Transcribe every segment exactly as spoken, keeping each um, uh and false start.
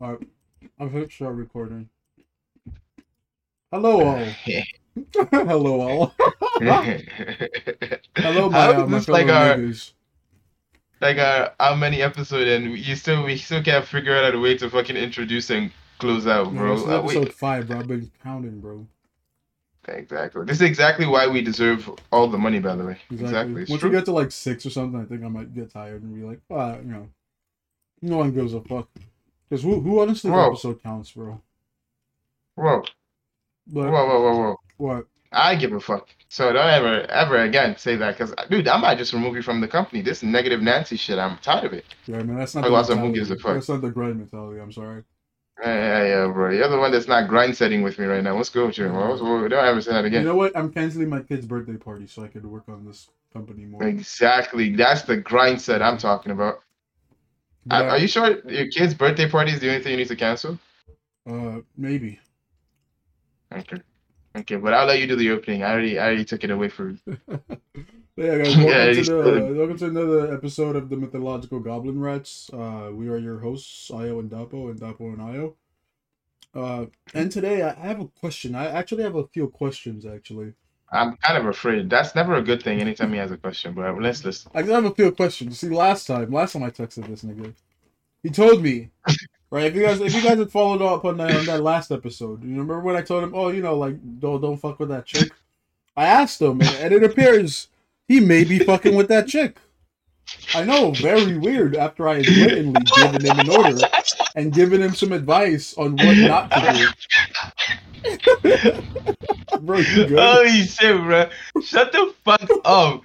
All right, I'm going to start recording. Hello all. Hello all. Hello my, uh, my fellow like niggas. Our, like our how many episode and you still we still can't figure out a way to fucking introduce and close out, bro. Yeah, uh, episode we, five, bro. I've been pounding, bro. Exactly. This is exactly why we deserve all the money, by the way. Exactly. exactly. Once true. we get to like six or something, I think I might get tired and be like, ah, you know, no one gives a fuck. Because who, who honestly whoa. episode counts, bro? Whoa. But, whoa, whoa, whoa, whoa. What? I give a fuck. So don't ever, ever again say that. Because, dude, I might just remove you from the company. This negative Nancy shit, I'm tired of it. Yeah, man, that's not I the who gives a fuck. That's not the grind mentality, I'm sorry. Yeah, yeah, yeah, bro. You're the one that's not grind setting with me right now. What's good with you? Don't ever say that again. You know what? I'm canceling my kid's birthday party so I could work on this company more. Exactly. That's the grind set I'm talking about. Yeah. Are you sure your kid's birthday party is the only thing you need to cancel? Uh, maybe. Okay. Okay, but I'll let you do the opening. I already, I already took it away from you. yeah, guys. Welcome, yeah, to the, uh, welcome to another episode of the Mythological Goblin Rats. Uh, we are your hosts, Ayo and Dapo, and Dapo and Ayo. Uh, and today I have a question. I actually have a few questions. Actually, I'm kind of afraid. That's never a good thing. Anytime he has a question, but let's listen. I have a few questions. See, last time, last time I texted this nigga, he told me. Right, if you guys if you guys had followed up on that, on that last episode, you remember when I told him, oh, you know, like, don't don't fuck with that chick? I asked him, and it appears he may be fucking with that chick. I know, very weird, after I had blatantly given him an order and given him some advice on what not to do. Bro, you good? Holy shit, bro. Shut the fuck up.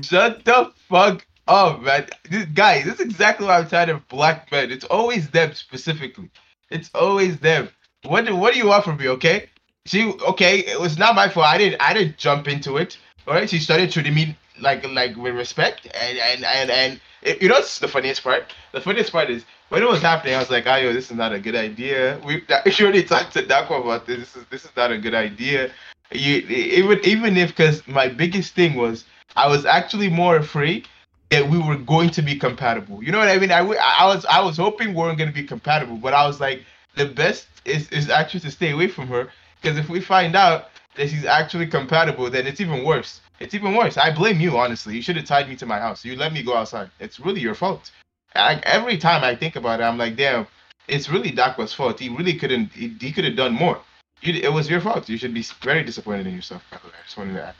Shut the fuck up. Oh, man. This, guys, this is exactly why I'm tired of black men. It's always them, specifically. It's always them. What do, what do you want from me, okay? She, okay, it was not my fault. I didn't I didn't jump into it, all right? She started treating me like like with respect, and, and, and, and it, you know what's the funniest part? The funniest part is, when it was happening, I was like, oh, yo, this is not a good idea. We she already talked to Dako about this. This is, this is not a good idea. You Even, even if, because my biggest thing was, I was actually more afraid that we were going to be compatible. You know what I mean? I, I was I was hoping we weren't going to be compatible, but I was like, the best is, is actually to stay away from her, because if we find out that she's actually compatible, then it's even worse. It's even worse. I blame you, honestly. You should have tied me to my house. You let me go outside. It's really your fault. I, every time I think about it, I'm like, damn, it's really Dakwa's fault. He really couldn't, he, he could have done more. You, it was your fault. You should be very disappointed in yourself. I just wanted to add.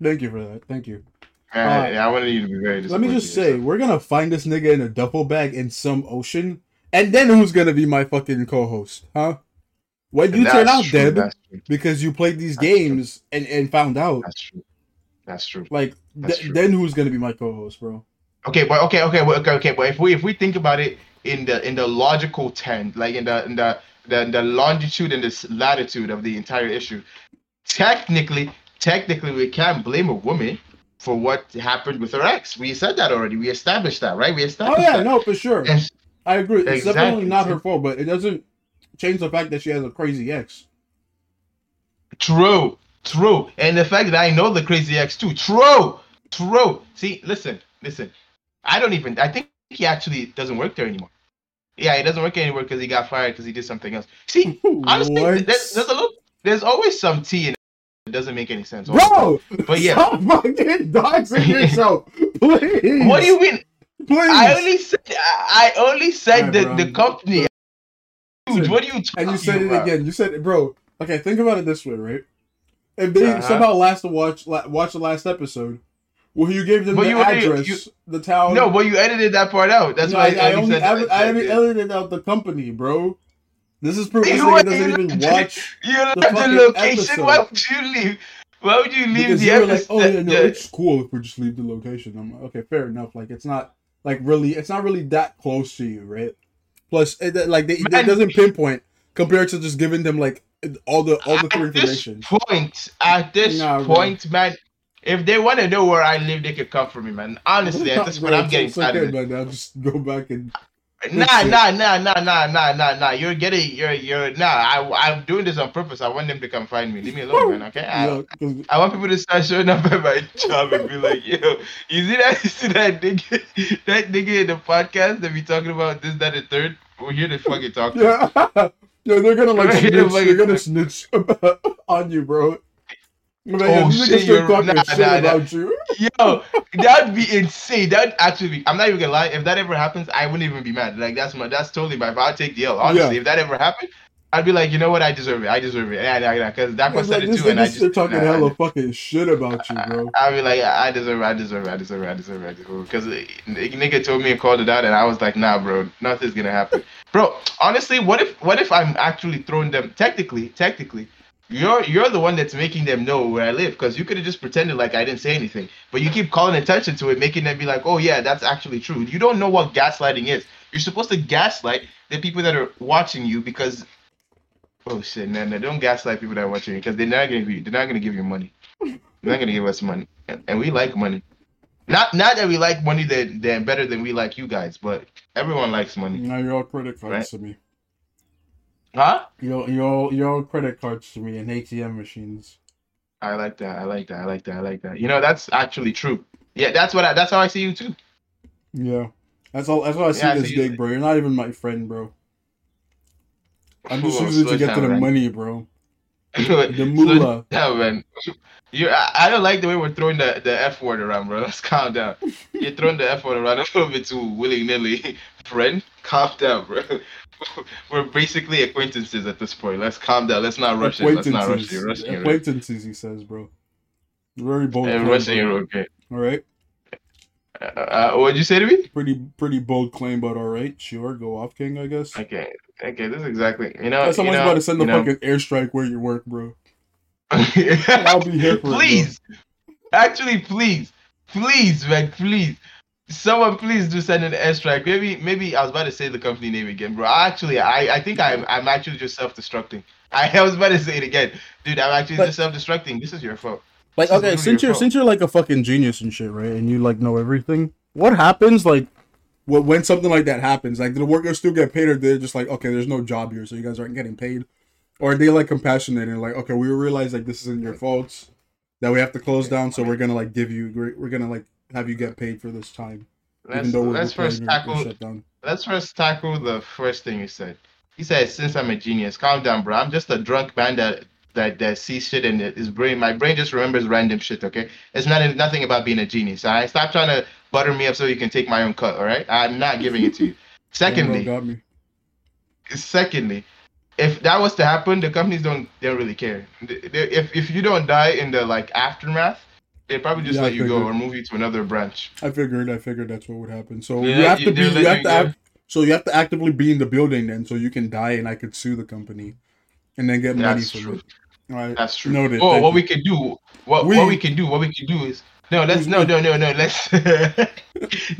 Thank you for that. Thank you. Uh, I wanted you to be very disappointed. Let me just say, so. We're gonna find this nigga in a duffel bag in some ocean, and then who's gonna be my fucking co-host, huh? When you turn out true, dead because you played these that's games and, and found out. That's true. That's true. Like that's th- true. Then who's gonna be my co-host, bro? Okay, but okay, okay, okay, okay. But if we if we think about it in the in the logical tent, like in the in the the, the longitude and the latitude of the entire issue, technically, technically, we can't blame a woman for what happened with her ex. We said that already. We established that, right? We established that. Oh, yeah, that. no, for sure. Yes. I agree. It's exactly. definitely not her fault, but it doesn't change the fact that she has a crazy ex. True. True. And the fact that I know the crazy ex, too. True. True. See, listen. Listen. I don't even... I think he actually doesn't work there anymore. Yeah, he doesn't work anymore because he got fired because he did something else. See, honestly, there's, there's a little... There's always some tea in it doesn't make any sense. Bro, but yeah, stop fucking doxing yourself, please. What do you mean? Please. I only said I only said right, the, bro, the company. Dude, said, what are you talking And you said about? It again. You said, bro. Okay, think about it this way, right? If they uh-huh. somehow last to watch la- watch the last episode, well, you gave them but the you address, edited, you, the town. No, but you edited that part out. That's no, why I, I, I only said I, I, I edited out the company, bro. This is proof this nigga doesn't even watch you the, the fucking location. Episode. Why would you leave? Why would you leave because the you episode? Like, oh yeah, no, it's cool if we just leave the location. I'm like, okay, fair enough. Like it's not like really, it's not really that close to you, right? Plus, it, like they, Man, it doesn't pinpoint compared to just giving them like all the all the three information. At this point, at this nah, point, really. Man. If they want to know where I live, they could come for me, man. Honestly, at this point, I'm getting tired of it. I'll just go back and. Nah, nah, nah, nah, nah, nah, nah, nah. You're getting, you're, you're, nah. I, I'm doing this on purpose. I want them to come find me. Leave me alone, man. Okay. I, yeah. I want people to start showing up at my job and be like, yo, you see that, you see that nigga, that nigga in the podcast that be talking about this, that, and third. We'll hear the fucking talk. Yeah. Yeah, they're gonna like snitch. They're like, gonna snitch on you, bro. Like, oh shit, you're nah, nah, shit nah. About you. Yo, that'd be insane. That'd actually be, I'm not even gonna lie, if that ever happens, I wouldn't even be mad. Like that's my that's totally my I'll take the L. Honestly, yeah. If that ever happened, I'd be like, you know what, I deserve it. I deserve it. Yeah, yeah, because that person said it too, and I just talking nah, hella fucking shit about you, bro. I'd be like, I deserve it, I deserve it, I deserve it, I deserve it, because nigga told me and called it out, and I was like, nah, bro, nothing's gonna happen, bro. Honestly, what if what if I'm actually throwing them? Technically, technically. You're you're the one that's making them know where I live, because you could have just pretended like I didn't say anything, but you keep calling attention to it, making them be like, oh yeah, that's actually true. You don't know what gaslighting is. You're supposed to gaslight the people that are watching you, because oh shit, no, no, don't gaslight people that are watching you, because they're not gonna be, they're not gonna give you money. They're not gonna give us money, and, and we like money. Not not that we like money that they're better than we like you guys, but everyone likes money. Now you're all credit cards right? to me. Huh? Your your your credit cards to me and A T M machines. I like that. I like that. I like that. I like that. You know, that's actually true. Yeah, that's what. I, that's how I see you too. Yeah, that's all. That's how I see yeah, this gig, bro. You're not even my friend, bro. I'm just using it to get down, to the man. Money, bro. The moolah. Yeah, man. You. I don't like the way we're throwing the, the F word around, bro. Let's calm down. You're throwing the F word around a little bit too willy nilly, friend. Calm down, bro. We're basically acquaintances at this point. Let's calm down. Let's not rush it. Let's not rush it. Rushing acquaintances, he says, bro. Very bold. Claim, rushing bro. Okay. All right. Uh, uh, what'd you say to me? Pretty, pretty bold claim, but all right. Sure, go off, King. I guess. Okay. Okay. This is exactly. You know. Yeah, someone's you know, about to send the you know, fucking airstrike where you work, bro. I'll be here for please. It, bro. Actually, please, please, man, please. Someone please do send an airstrike. Maybe, maybe I was about to say the company name again, bro. Actually, I, I think I'm, I'm actually just self-destructing. I, I was about to say it again, dude. I'm actually but, just self-destructing. This is your fault. Like, this okay, since you're, fault. since you're like a fucking genius and shit, right? And you like know everything. What happens, like, what when something like that happens? Like, do the workers still get paid, or they're just like, okay, there's no job here, so you guys aren't getting paid, or are they like compassionate and like, okay, we realize like this isn't your fault, that we have to close down, so we're gonna like give you, we're, we're gonna like. Have you get paid for this time? Let's, let's first tackle. Let's first tackle the first thing you said. He said, "Since I'm a genius, calm down, bro. I'm just a drunk man that that, that sees shit in his brain. My brain just remembers random shit. Okay, it's not nothing about being a genius. All right, stop trying to butter me up so you can take my own cut. All right, I'm not giving it to you. Secondly, yeah, bro, secondly, if that was to happen, the companies don't they don't really care. If if you don't die in the like aftermath." They probably just yeah, let I you figured. go or move you to another branch. I figured, I figured that's what would happen. So yeah, you have to be, you have to act, so you have to actively be in the building then, so you can die and I could sue the company, and then get that's money for it. All right, that's true. Noted. Oh, Thank what you. we could do, what we, what we could do, what we could do is no, let's no no no no let's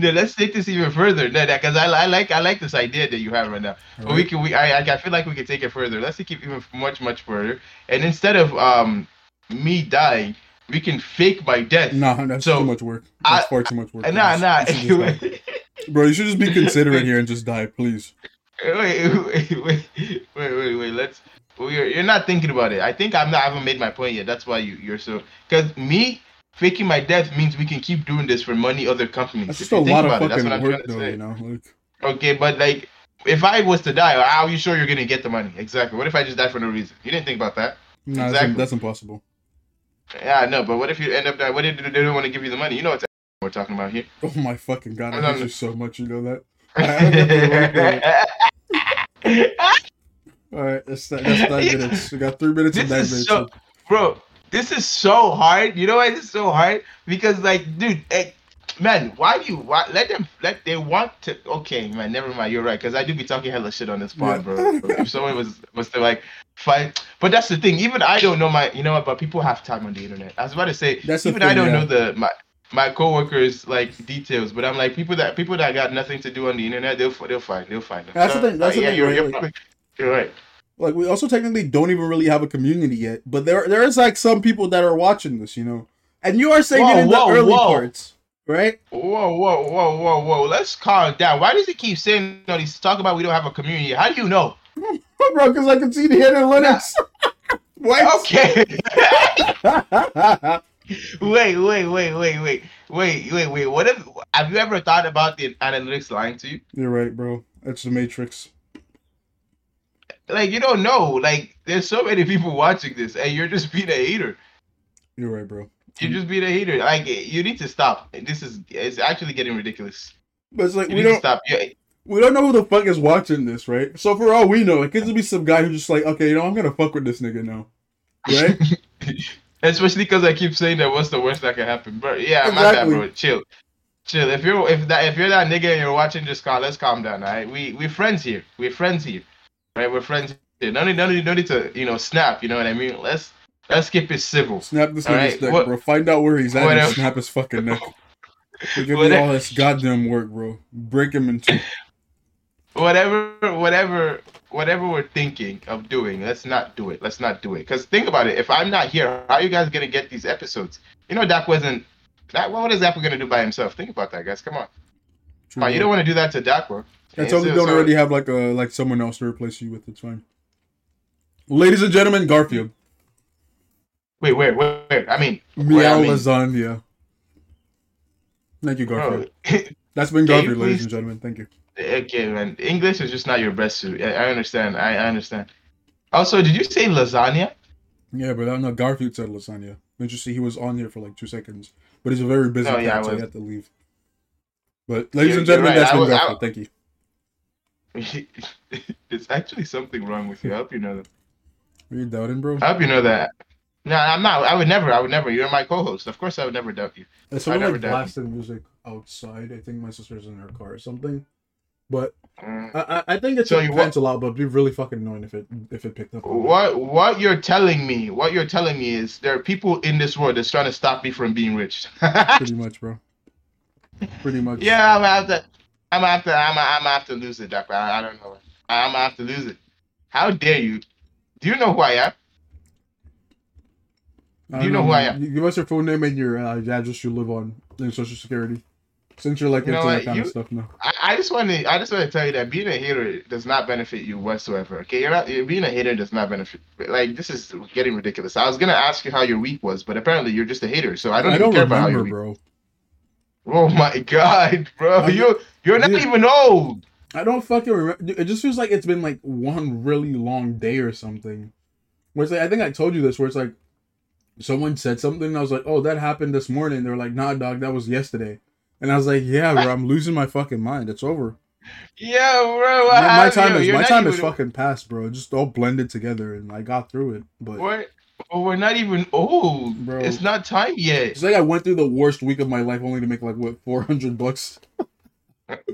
no let's take this even further. No, because I, I like I like this idea that you have right now. All but right. we can we I I feel like we can take it further. Let's take it even much much further. And instead of um me dying. We can fake my death. Nah, that's so, too much work. That's I, far too much work. I, nah, nah. You anyway. Bro, you should just be considerate here and just die, please. Wait, wait, wait, wait, wait. wait. Let's. We're, you're not thinking about it. I think I'm not. I haven't made my point yet. That's why you, you're so. Because me faking my death means we can keep doing this for money other companies. That's just a lot of fucking it, that's what I'm work, though. You know, like. Okay, but like, if I was to die, how are you sure you're gonna get the money? Exactly. What if I just die for no reason? You didn't think about that. Nah, exactly. That's, that's impossible. Yeah, no, but what if you end up dying? What if they don't want to give you the money? You know what we're talking about here. Oh my fucking god, I hate you so much, you know that? Alright, that's, that, that's nine minutes. We got three minutes this and nine minutes. So, bro, this is so hard. You know why this is so hard? Because, like, dude, hey, man, why do you why, let them, let they want to, okay, man, never mind, you're right, because I do be talking hella shit on this pod, yeah. bro. If someone was, was to, like, fight, but that's the thing, even I don't know my, you know what, but people have time on the internet. I was about to say, that's even thing, I don't yeah. know the, my, my coworkers, like, details, but I'm like, people that, people that got nothing to do on the internet, they'll, they'll find, they'll find them. That's so, the thing, that's uh, the yeah, thing, you're, you're, like, you're right. Like, we also technically don't even really have a community yet, but there, there is, like, some people that are watching this, you know, and you are saying whoa, it in whoa, the early whoa. parts. Right? Whoa, whoa, whoa, whoa, whoa. Let's calm down. Why does he keep saying that he's talking about we don't have a community? How do you know? Bro, because I can see the analytics. Nah. Okay. wait, wait, wait, wait, wait. Wait, wait, wait. What if, have you ever thought about the analytics lying to you? You're right, bro. It's the Matrix. Like, you don't know. Like, there's so many people watching this, and you're just being a hater. You're right, bro. You're just being a hater. Like, you need to stop. This is it's actually getting ridiculous. But it's like, you we don't stop. Yeah. We don't know who the fuck is watching this, right? So for all we know, it could just be some guy who's just like, okay, you know, I'm gonna fuck with this nigga now, right? Especially because I keep saying that what's the worst that can happen, bro? Yeah, exactly. My bad, bro. Chill, chill. If you're if that if you're that nigga and you're watching this, call, let's calm down, all right? We we friends here. We're friends here, right? We're friends here. No need, no need, no need to, you know, snap. You know what I mean? Let's let's keep it civil. Snap this nigga's right? neck, what, bro. Find out where he's at whatever. And snap his fucking neck. Give me all this goddamn work, bro. Break him in two. Whatever, whatever, whatever we're thinking of doing, let's not do it. Let's not do it. Because think about it. If I'm not here, how are you guys going to get these episodes? You know, Doc wasn't... Doc, what is Doc going to do by himself? Think about that, guys. Come on. True, oh, you don't want to do that to Doc, bro. That's all we don't so, already have like a, like someone else to replace you with. It's fine. Ladies and gentlemen, Garfield. Wait, where? Where? where? I mean... Meow lasagna. Thank you, Garfield. Bro. That's been Garfield, please... ladies and gentlemen. Thank you. Okay, man. English is just not your best suit. I, I understand. I, I understand. Also, did you say lasagna? Yeah, but I don't know. Garfield said lasagna. Didn't you see he was on here for like two seconds? But he's a very busy oh, yeah, guy, so he had to leave. But, ladies you're, and gentlemen, right. that's been was, Garfield. I... Thank you. There's actually something wrong with you. I hope you know that. Are you doubting, bro? I hope you know that. No, I'm not. I would never. I would never. You're my co-host. Of course, I would never doubt you. It's someone like blasting music outside. I think my sister's in her car or something. But mm. I, I think it's so depends a lot. But it'd be really fucking annoying if it if it picked up. What what you're telling me? What you're telling me is there are people in this world that's trying to stop me from being rich. Pretty much, bro. Pretty much. Yeah, I'm gonna have to. I'm gonna have to. I'm gonna, I'm gonna have to lose it, Doctor. I, I don't know. I'm gonna have to lose it. How dare you? Do you know who I am? Do you know, know who I am? Give us your full name and your uh, address you live on and social security. Since you're like you into that kind you, of stuff now. I, I just want to I just want to tell you that being a hater does not benefit you whatsoever. Okay, you're not you're, being a hater does not benefit. Like this is getting ridiculous. I was gonna ask you how your week was, but apparently you're just a hater, so I don't I even don't care remember, about how your bro. Week. Oh my god, bro! I, you you're not dude, even old. I don't fucking remember. It just feels like it's been like one really long day or something. Where it's like I think I told you this. Where it's like. Someone said something, and I was like, oh, that happened this morning. They were like, nah, dog, that was yesterday. And I was like, yeah, bro, I'm losing my fucking mind. It's over. Yeah, bro. What my, my time you? is, my time is fucking past, bro. It just all blended together, and I got through it. But we're, we're not even old, bro. It's not time yet. It's like I went through the worst week of my life only to make, like, what, four hundred bucks?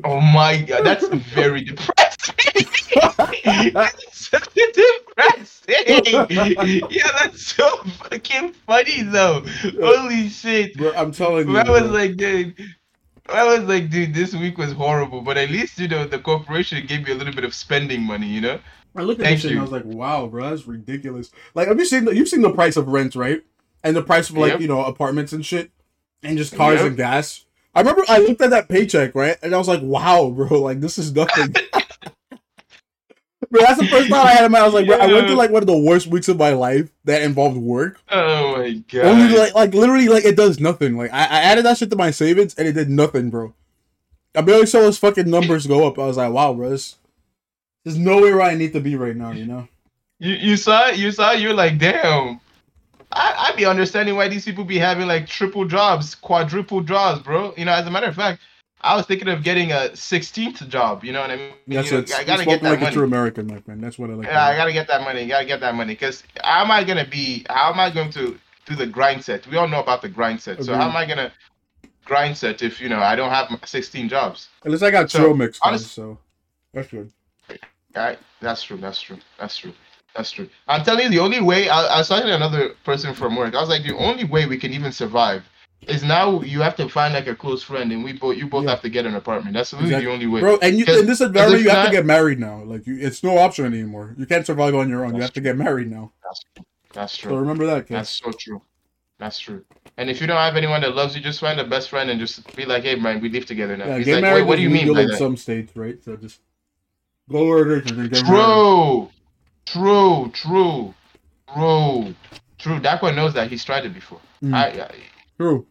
Oh, my God. That's very depressing. That's so depressing. Yeah, that's so fucking funny though. Holy shit, bro! I'm telling you, I was bro. like, dude, I was like, dude, this week was horrible. But at least you know the corporation gave me a little bit of spending money. You know, I looked at Thank this shit and I was like, wow, bro, that's ridiculous. Like, have you seen? The, you've seen the price of rent, right? And the price of like yep. you know apartments and shit, and just cars yep. and gas. I remember I looked at that paycheck, right, and I was like, wow, bro, like this is nothing. Bro, that's the first time I had in my I was like, bro, yeah. I went through like one of the worst weeks of my life that involved work. Oh my god! Only like, like literally, like it does nothing. Like I, I added that shit to my savings and it did nothing, bro. I barely saw those fucking numbers go up. I was like, wow, bro, this, there's nowhere where I need to be right now, you know. You you saw it, you saw it, you're like, damn. I I be understanding why these people be having like triple jobs, quadruple jobs, bro. You know, as a matter of fact. I was thinking of getting a sixteenth job, you know what I mean? That's you know, I gotta get that like money. A true American, my friend. That's what I like. Yeah, I gotta get that money. Gotta get that money. Cause how am I gonna be? How am I going to do the grind set? We all know about the grind set. Agreed. So how am I gonna grind set if you know I don't have sixteen jobs? At least I got so, trail mix, honest, so that's good. I, that's true. That's true. That's true. That's true. I'm telling you, the only way. I, I was talking to another person from work. I was like, the only way we can even survive. Is now you have to find like a close friend, and we both you both yeah. have to get an apartment. That's really exactly. the only way, bro. And you in this environment, you have not, to get married now. Like you, it's no option anymore. You can't survive on your own. You have true. to get married now. That's true. That's true. So remember that, kid. That's so true. That's true. And if you don't have anyone that loves you, just find the best friend and just be like, "Hey, man, we live together now." Yeah, He's get like, married. Wait, what do you mean? By that? Some states, right? So just go order and get True. Married. True. True. True. True. That one knows that he's tried it before. Mm. I, I, true.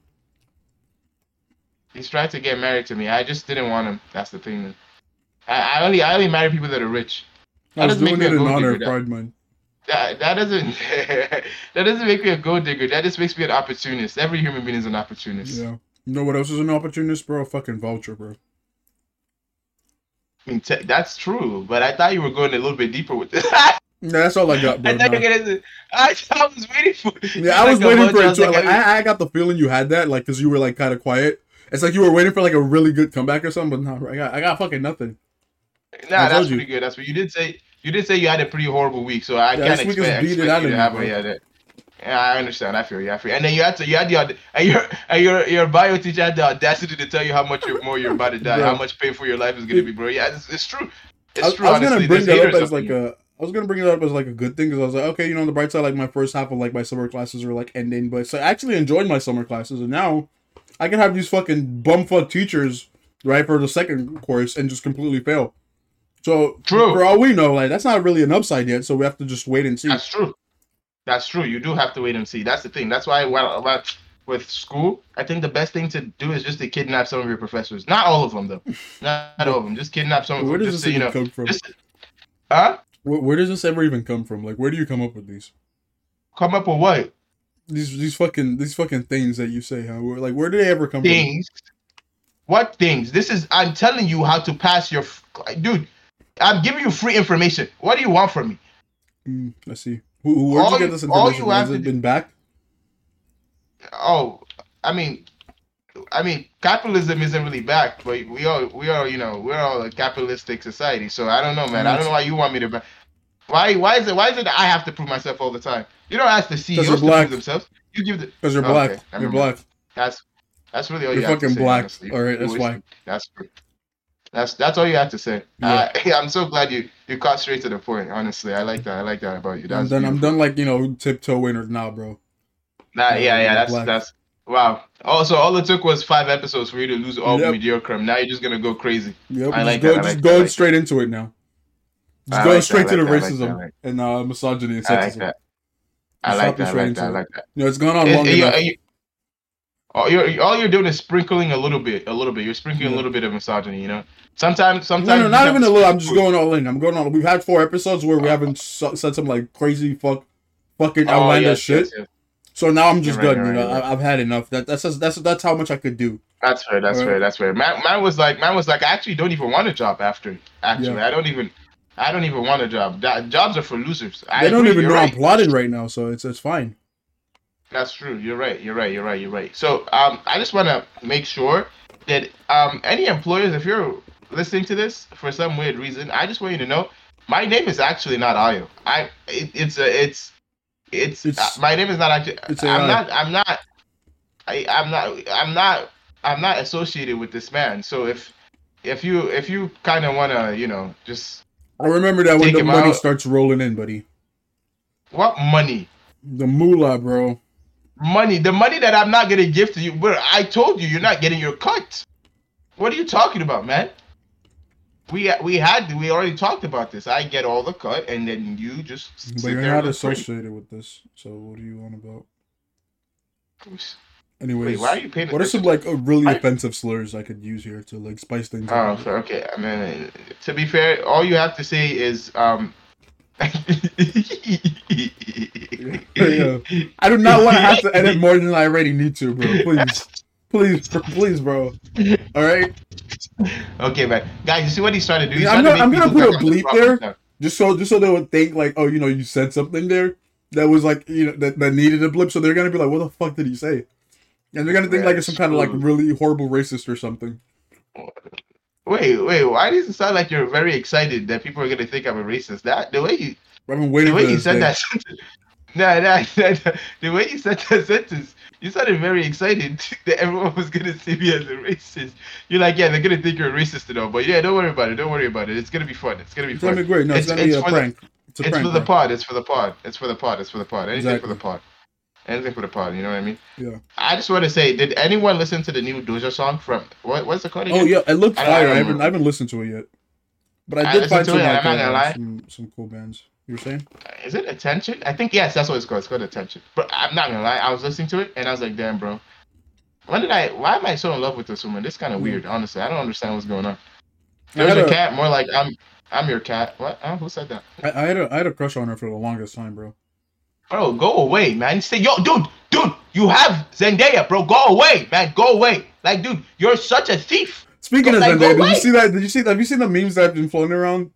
He's tried to get married to me. I just didn't want him. That's the thing. I, I only I only marry people that are rich. I was doing it in honor of Pride Month. That, that doesn't that doesn't make me a gold digger. That just makes me an opportunist. Every human being is an opportunist. Yeah. You know what else is an opportunist, bro? A fucking vulture, bro. I mean, te- that's true, but I thought you were going a little bit deeper with this. No, that's all I got, bro. I, thought gonna, I, I was waiting for it. Yeah, I was like waiting for it, too. Like, like, I, I got the feeling you had that, like, because you were, like, kind of quiet. It's like you were waiting for, like, a really good comeback or something, but no, I got, I got fucking nothing. Nah, that's pretty good. That's what you did say. You did say you had a pretty horrible week, so I yeah, can't expect, expect you to have one. Yeah, yeah, I understand. I feel you. I feel you. And then you had to. You had the and your and your your bio teacher had the audacity to tell you how much more you're about to die, yeah. how much painful your life is going to be, bro. Yeah, it's, it's true. It's I, true. I was honestly. gonna bring There's that up as like a. I was gonna bring it up as like a good thing because I was like, okay, you know, on the bright side, like my first half of like my summer classes were like ending, but so I actually enjoyed my summer classes, and now I can have these fucking bumfuck teachers right for the second course and just completely fail. So, true. For all we know, like that's not really an upside yet, so we have to just wait and see. That's true. That's true. You do have to wait and see. That's the thing. That's why while, while, with school, I think the best thing to do is just to kidnap some of your professors. Not all of them, though. Not all of them. Just kidnap some of them. Where does this even come from? Just, huh? Where, where does this ever even come from? Like, where do you come up with these? Come up with what? These these fucking these fucking things that you say, huh? Like, where do they ever come things. from? Things. What things? This is. I'm telling you how to pass your. Dude. I'm giving you free information. What do you want from me? Mm, I see. Who, where'd all you get this information? You, Has it been do... back? Oh, I mean, I mean, capitalism isn't really back, but we all, we all, you know, we're all a capitalistic society. So I don't know, man. I don't know why you want me to. Back. Why? Why is it? Why is it that I have to prove myself all the time? You don't ask the C E Os to prove themselves. You give the. Because you're oh, black. Okay. You're black. That's that's really all you're you have to say. You're fucking black. Honestly. All right, that's why. That's. That's that's all you have to say. Yeah. Uh, I'm so glad you, you caught straight to the point. Honestly, I like that. I like that about you. That's I'm done. Beautiful. I'm done. Like you know, tiptoeing or now, bro. Nah, yeah, yeah. yeah that's black. that's wow. Also, all it took was five episodes for you to lose all yep. mediocre. Now you're just gonna go crazy. Yep. I like just that. Go, I like just that. going like straight that. into it now. Just I going like straight that. to the like racism like and uh, misogyny and sexism. I like that. I like that. I like that. I like that. You know, it's gone on it, long it, enough. It, it, All you're, all you're doing is sprinkling a little bit, a little bit. You're sprinkling yeah. a little bit of misogyny, you know? Sometimes... sometimes no, no, not even a little. I'm just going all in. I'm going all in. We've had four episodes where we haven't said some, like, crazy fuck, fucking oh, outlandish yes, shit. Yes, yes. So now I'm just you're done, right, you know? Right, right. I've had enough. That That's that's that's how much I could do. That's fair, that's right? fair, that's fair. Man, man was like, man was like, I actually don't even want a job after, actually. Yeah. I don't even... I don't even want a job. Jobs are for losers. I they don't even know right. I'm plotting right now, so it's it's fine. That's true. You're right. You're right. You're right. You're right. So um, I just want to make sure that um, any employers, if you're listening to this for some weird reason, I just want you to know my name is actually not Ayo. I it, it's a it's it's, it's uh, my name is not actually. It's I'm, not, I'm not. I, I'm not. I'm not. I'm not associated with this man. So if if you if you kind of want to, you know, just. I remember that when the money out. starts rolling in, buddy. What money? The moolah, bro. Money, the money that I'm not gonna give to you, but I told you you're not getting your cut. What are you talking about, man? We we had we already talked about this. I get all the cut, and then you just. But sit you're there not associated pretty. with this, so what are you on about? Anyways, Wait, why are you paying what are some like really I... offensive slurs I could use here to like spice things oh, up? Oh, okay. I mean, to be fair, all you have to say is um. yeah. I do not want to have to edit more than I already need to, bro. Please, please, please, bro. All right. Okay, man. Guys, you see what he's trying to do? He's I'm gonna, to I'm gonna put a bleep there, now. just so just so they would think like, oh, you know, you said something there that was like, you know, that, that needed a blip. So they're gonna be like, what the fuck did he say? And they're gonna think yeah, like it's some true. kind of like really horrible racist or something. Wait, wait. Why does it sound like you're very excited that people are gonna think I'm a racist? That the way you. I've been waiting the way for you said day. that sentence, nah, nah, nah, nah, the way you said that sentence, you sounded very excited that everyone was going to see me as a racist. You're like, yeah, they're going to think you're a racist and all, but yeah, don't worry about it, don't worry about it. It's going to be fun, it's going to be it's fun. It's going to be great, no, it's, it's going to be a prank. The, it's a it's prank, for the prank. pod, it's for the pod, it's for the pod, it's for the pod, anything exactly. for the pod. Anything for the pod, you know what I mean? Yeah. I just want to say, did anyone listen to the new Doja song from, what, what's the called again? Oh yeah, it looked fire, I haven't, I haven't listened to it yet. But I, I did find some, it, like, uh, some, some cool bands. You were saying? Is it Attention? I think, yes, that's what it's called. It's called Attention. But I'm not going to lie. I was listening to it, and I was like, damn, bro. When did I... Why am I so in love with this woman? This is kind of weird, honestly. I don't understand what's going on. There's a cat more like, I'm I'm your cat. What? Huh? Who said that? I, I had a I had a crush on her for the longest time, bro. Bro, go away, man. Say, yo, dude, dude, you have Zendaya, bro. Go away, man. Go away. Like, dude, you're such a thief. Speaking of like, Zendaya, did you see that? Did you see? Have you seen the memes that have been floating around?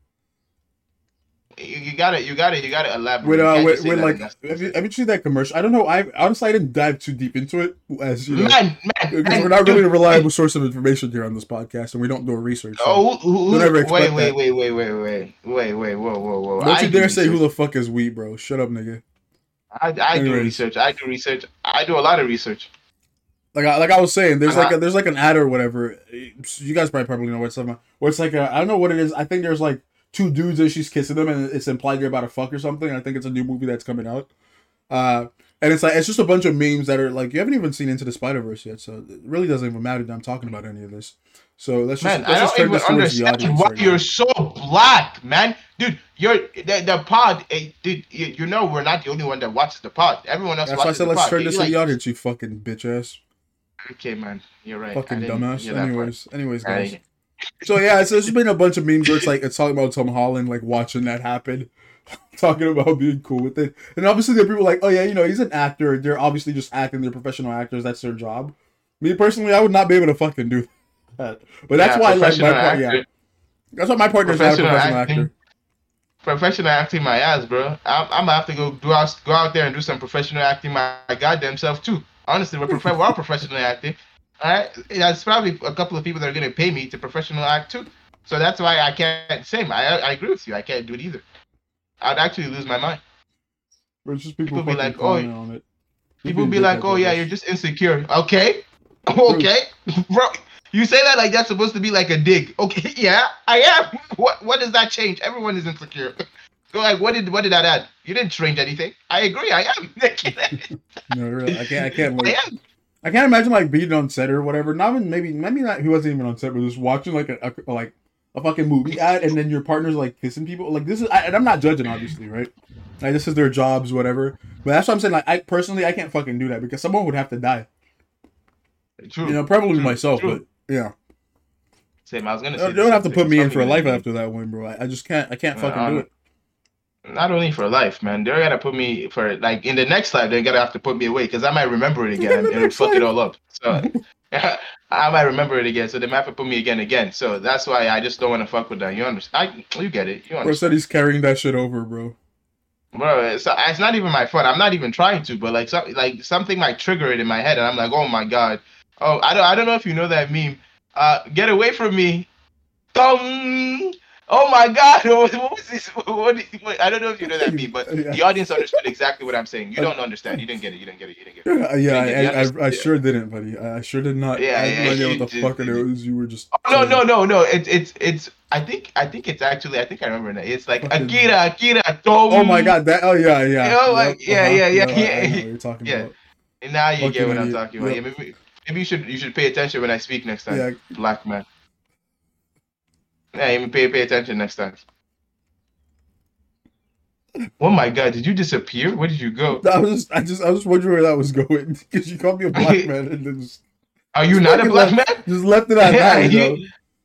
You, you gotta, you gotta, you gotta elaborate. With, uh, with, with like, have you, have you seen that commercial? I don't know. I honestly, I didn't dive too deep into it, as you know, man, man, man, we're not dude, really a reliable man. source of information here on this podcast, and we don't do research. So oh, who, who, wait, wait, wait, wait, wait, wait, wait, wait, wait, whoa, whoa, whoa! Don't I you dare do say research. Who the fuck is we, bro? Shut up, nigga. I, I do research. I do research. I do a lot of research. Like, I, like I was saying, there's uh-huh. like a, there's like an ad or whatever. You guys probably probably know what it's about. Where it's like a, I don't know what it is. I think there's like. Two dudes and she's kissing them, and it's implied they're about to fuck or something. I think it's a new movie that's coming out, uh, and it's like it's just a bunch of memes that are like you haven't even seen Into the Spider-Verse yet, so it really doesn't even matter that I'm talking about any of this. So let's man, just let's I just don't turn even this understand the why right you're now. So black, man, dude. You're the, the pod, hey, dude. You, you know we're not the only one that watches the pod. Everyone else. That's watches why I said let's pod. turn this to like... the audience, you fucking bitch ass. Okay, man, you're right. Fucking dumbass. Anyways, anyways, guys. So yeah, so there's been a bunch of memes where it's like it's talking about Tom Holland like watching that happen, talking about being cool with it, and obviously there are people like, oh yeah, you know he's an actor. They're obviously just acting. They're professional actors. That's their job. Me personally, I would not be able to fucking do that. But that's yeah, why I like my part, yeah. That's why my partner's not a professional acting. actor. Professional acting, my ass, bro. I'm, I'm gonna have to go do out, go out there and do some professional acting, my goddamn self too. Honestly, we're, prof- we're all professionally acting. All right, that's probably a couple of people that are going to pay me to professional act too. So that's why I can't say, I, I agree with you. I can't do it either. I'd actually lose my mind. Just people, people be like, oh, on it. people be like, oh yeah, you're just insecure. Okay. Okay. Bro, you say that like that's supposed to be like a dig. Okay. Yeah, I am. What, what does that change? Everyone is insecure. So like, what did, what did that add? You didn't change anything. I agree. I am. No, really. I can't, I can't. Wait. I am. I can't imagine like being on set or whatever. Not even maybe maybe not. He wasn't even on set, but just watching like a, a like a fucking movie ad, and then your partner's like kissing people. Like this is, I, and I'm not judging, obviously, right? Like this is their jobs, whatever. But that's what I'm saying. Like I personally, I can't fucking do that because someone would have to die. True. You know, probably True. myself, True. but yeah. Same. I was gonna. Say they don't have to put me in for a life after that one, bro. I, I just can't. I can't fucking um, do it. Not only for life, man. They're gonna put me for like in the next life. They're gonna have to put me away because I might remember it again and fuck life. it all up. So I might remember it again. So they might have to put me again, again. So that's why I just don't want to fuck with that. You understand? I, you get it. You understand? Bro said he's carrying that shit over, bro. Bro, it's, it's not even my fault. I'm not even trying to, but like, so, like something might trigger it in my head, and I'm like, oh my god. Oh, I don't. I don't know if you know that meme. Uh, get away from me. Thumb. Oh my God! What was this? What, what, I don't know if you know that meme, but yeah. The audience understood exactly what I'm saying. You don't understand. You didn't get it. You didn't get it. You didn't get it. Yeah, yeah I, I, I, I sure didn't, buddy. I sure did not. Yeah, I had no idea what the fuck it was. You were just. Oh, no, no, no, no. It's, it's, it's. I think, I think it's actually. I think I remember now. It's like Akira, Akira, Tom. Oh my God! That. Oh yeah, yeah. You know, like, yep, yeah, uh-huh, yeah, yeah, no, yeah. I, I know what you're talking yeah. about. And now you fucking get what I'm talking about. Yep. Yeah, maybe, maybe you should, you should pay attention when I speak next time, yeah. Black man. Yeah, even pay pay attention next time. Oh my God, did you disappear? Where did you go? I was just, I just, I was wondering where that was going because you called me a black man. And then just, Are you not a black left, man? Just left it at that. Yeah, you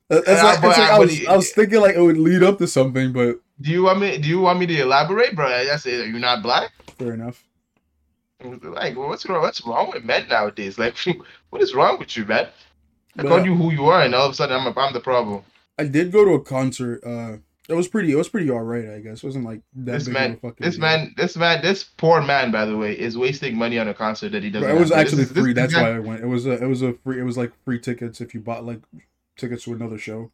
know? It's nah, like, it's like I, I was, you, I was thinking like it would lead up to something, but do you want me? Do you want me to elaborate, bro? I said, are you not black? Fair enough. Like, what's wrong? What's wrong with men nowadays? Like, what is wrong with you, man? I called you who you are, and all of a sudden, I'm, a, I'm the problem. I did go to a concert. Uh, it was pretty. It was pretty alright, I guess. It wasn't like that this big man, of a fucking This deal. man, this man, this poor man, by the way, is wasting money on a concert that he doesn't. Bro, it was have. actually this, free. This, That's this why I went. It was a. It was a free. It was like free tickets if you bought like tickets to another show.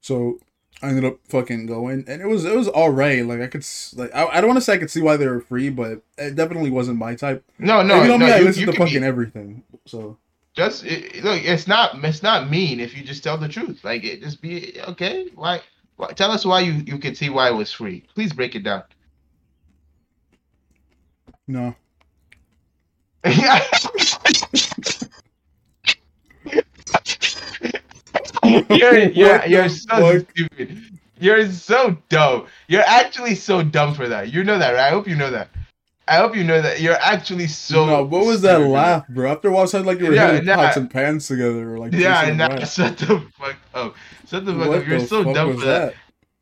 So I ended up fucking going, and it was it was alright. Like I could like I, I don't want to say I could see why they were free, but it definitely wasn't my type. No, no, you know no. Me, I you, listen you to fucking be... everything. So. Just it, look, it's not it's not mean if you just tell the truth. Like it just be okay. Why, why? Tell us why you you can see why it was free. Please break it down. No. you're you're you're so stupid. You're so dumb. You're actually so dumb for that. You know that, right? I hope you know that. I hope you know that you're actually so. No, what was that stupid. laugh, bro? After a while, it sounded like you were yeah, hitting nah, pots and pans together. Or like yeah, nah, shut the fuck up. Shut the fuck what up. You're so dumb for that. that.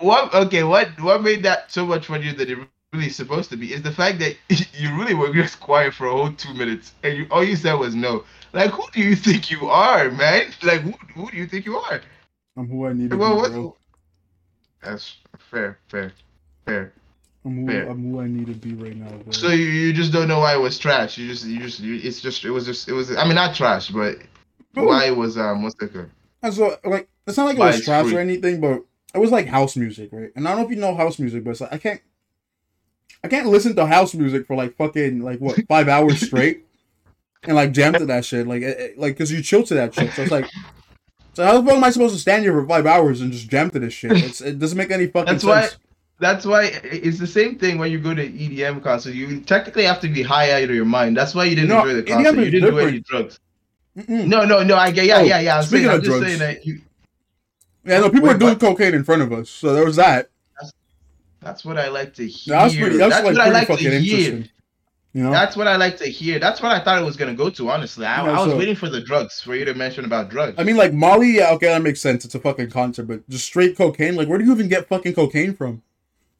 what okay, what what made that so much funnier than it really supposed to be is the fact that you really were just quiet for a whole two minutes and you, all you said was no. Like, who do you think you are, man? Like, who who do you think you are? I'm who I need to well, be, bro. That's fair, fair, fair. I'm who, fair. I'm who I need to be right now, bro. So you, you just don't know why it was trash. You just you just you, it's just it was just it was I mean not trash, but Ooh. why it was um what's that good? And so like it's not like why it was trash free. or anything, but it was like house music, right? And I don't know if you know house music, but it's like I can't I can't listen to house music for like fucking like what five hours straight. And like jam to that shit, like it, like because you chill to that shit. So it's like, so how the fuck am I supposed to stand here for five hours and just jam to this shit? It's, it doesn't make any fucking that's sense. That's why. That's why it's the same thing when you go to E D M concert. You technically have to be high out of your mind. That's why you didn't no, enjoy the concert. You didn't different. do any drugs. Mm-mm. No, no, no. I get yeah, oh, yeah, yeah. I'm speaking saying, of I'm drugs, just saying that you... yeah, no, people wait, are doing what? cocaine in front of us. So there was that. That's, that's what I like to hear. That's, pretty, that's, that's like what I like to hear. You know? That's what I like to hear. That's what I thought it was gonna go to. Honestly, I, yeah, I was so, waiting for the drugs for you to mention about drugs. I mean, like Molly. Yeah, okay, that makes sense. It's a fucking concert, but just straight cocaine. Like, where do you even get fucking cocaine from?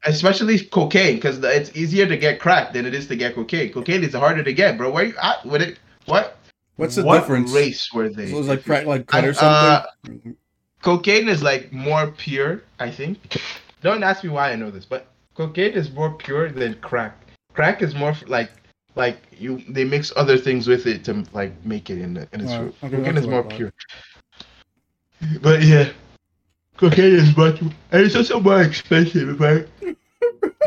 Especially cocaine, because it's easier to get crack than it is to get cocaine. Cocaine is harder to get, bro. Where you at with it? What? What's the what difference? What race were they? So it was like crack, like cut or something. Uh, cocaine is like more pure, I think. Don't ask me why I know this, but cocaine is more pure than crack. Crack is more like. Like you, they mix other things with it to like make it in the and it's right. okay, cocaine is more pure. But yeah, cocaine is much and it's also more expensive if I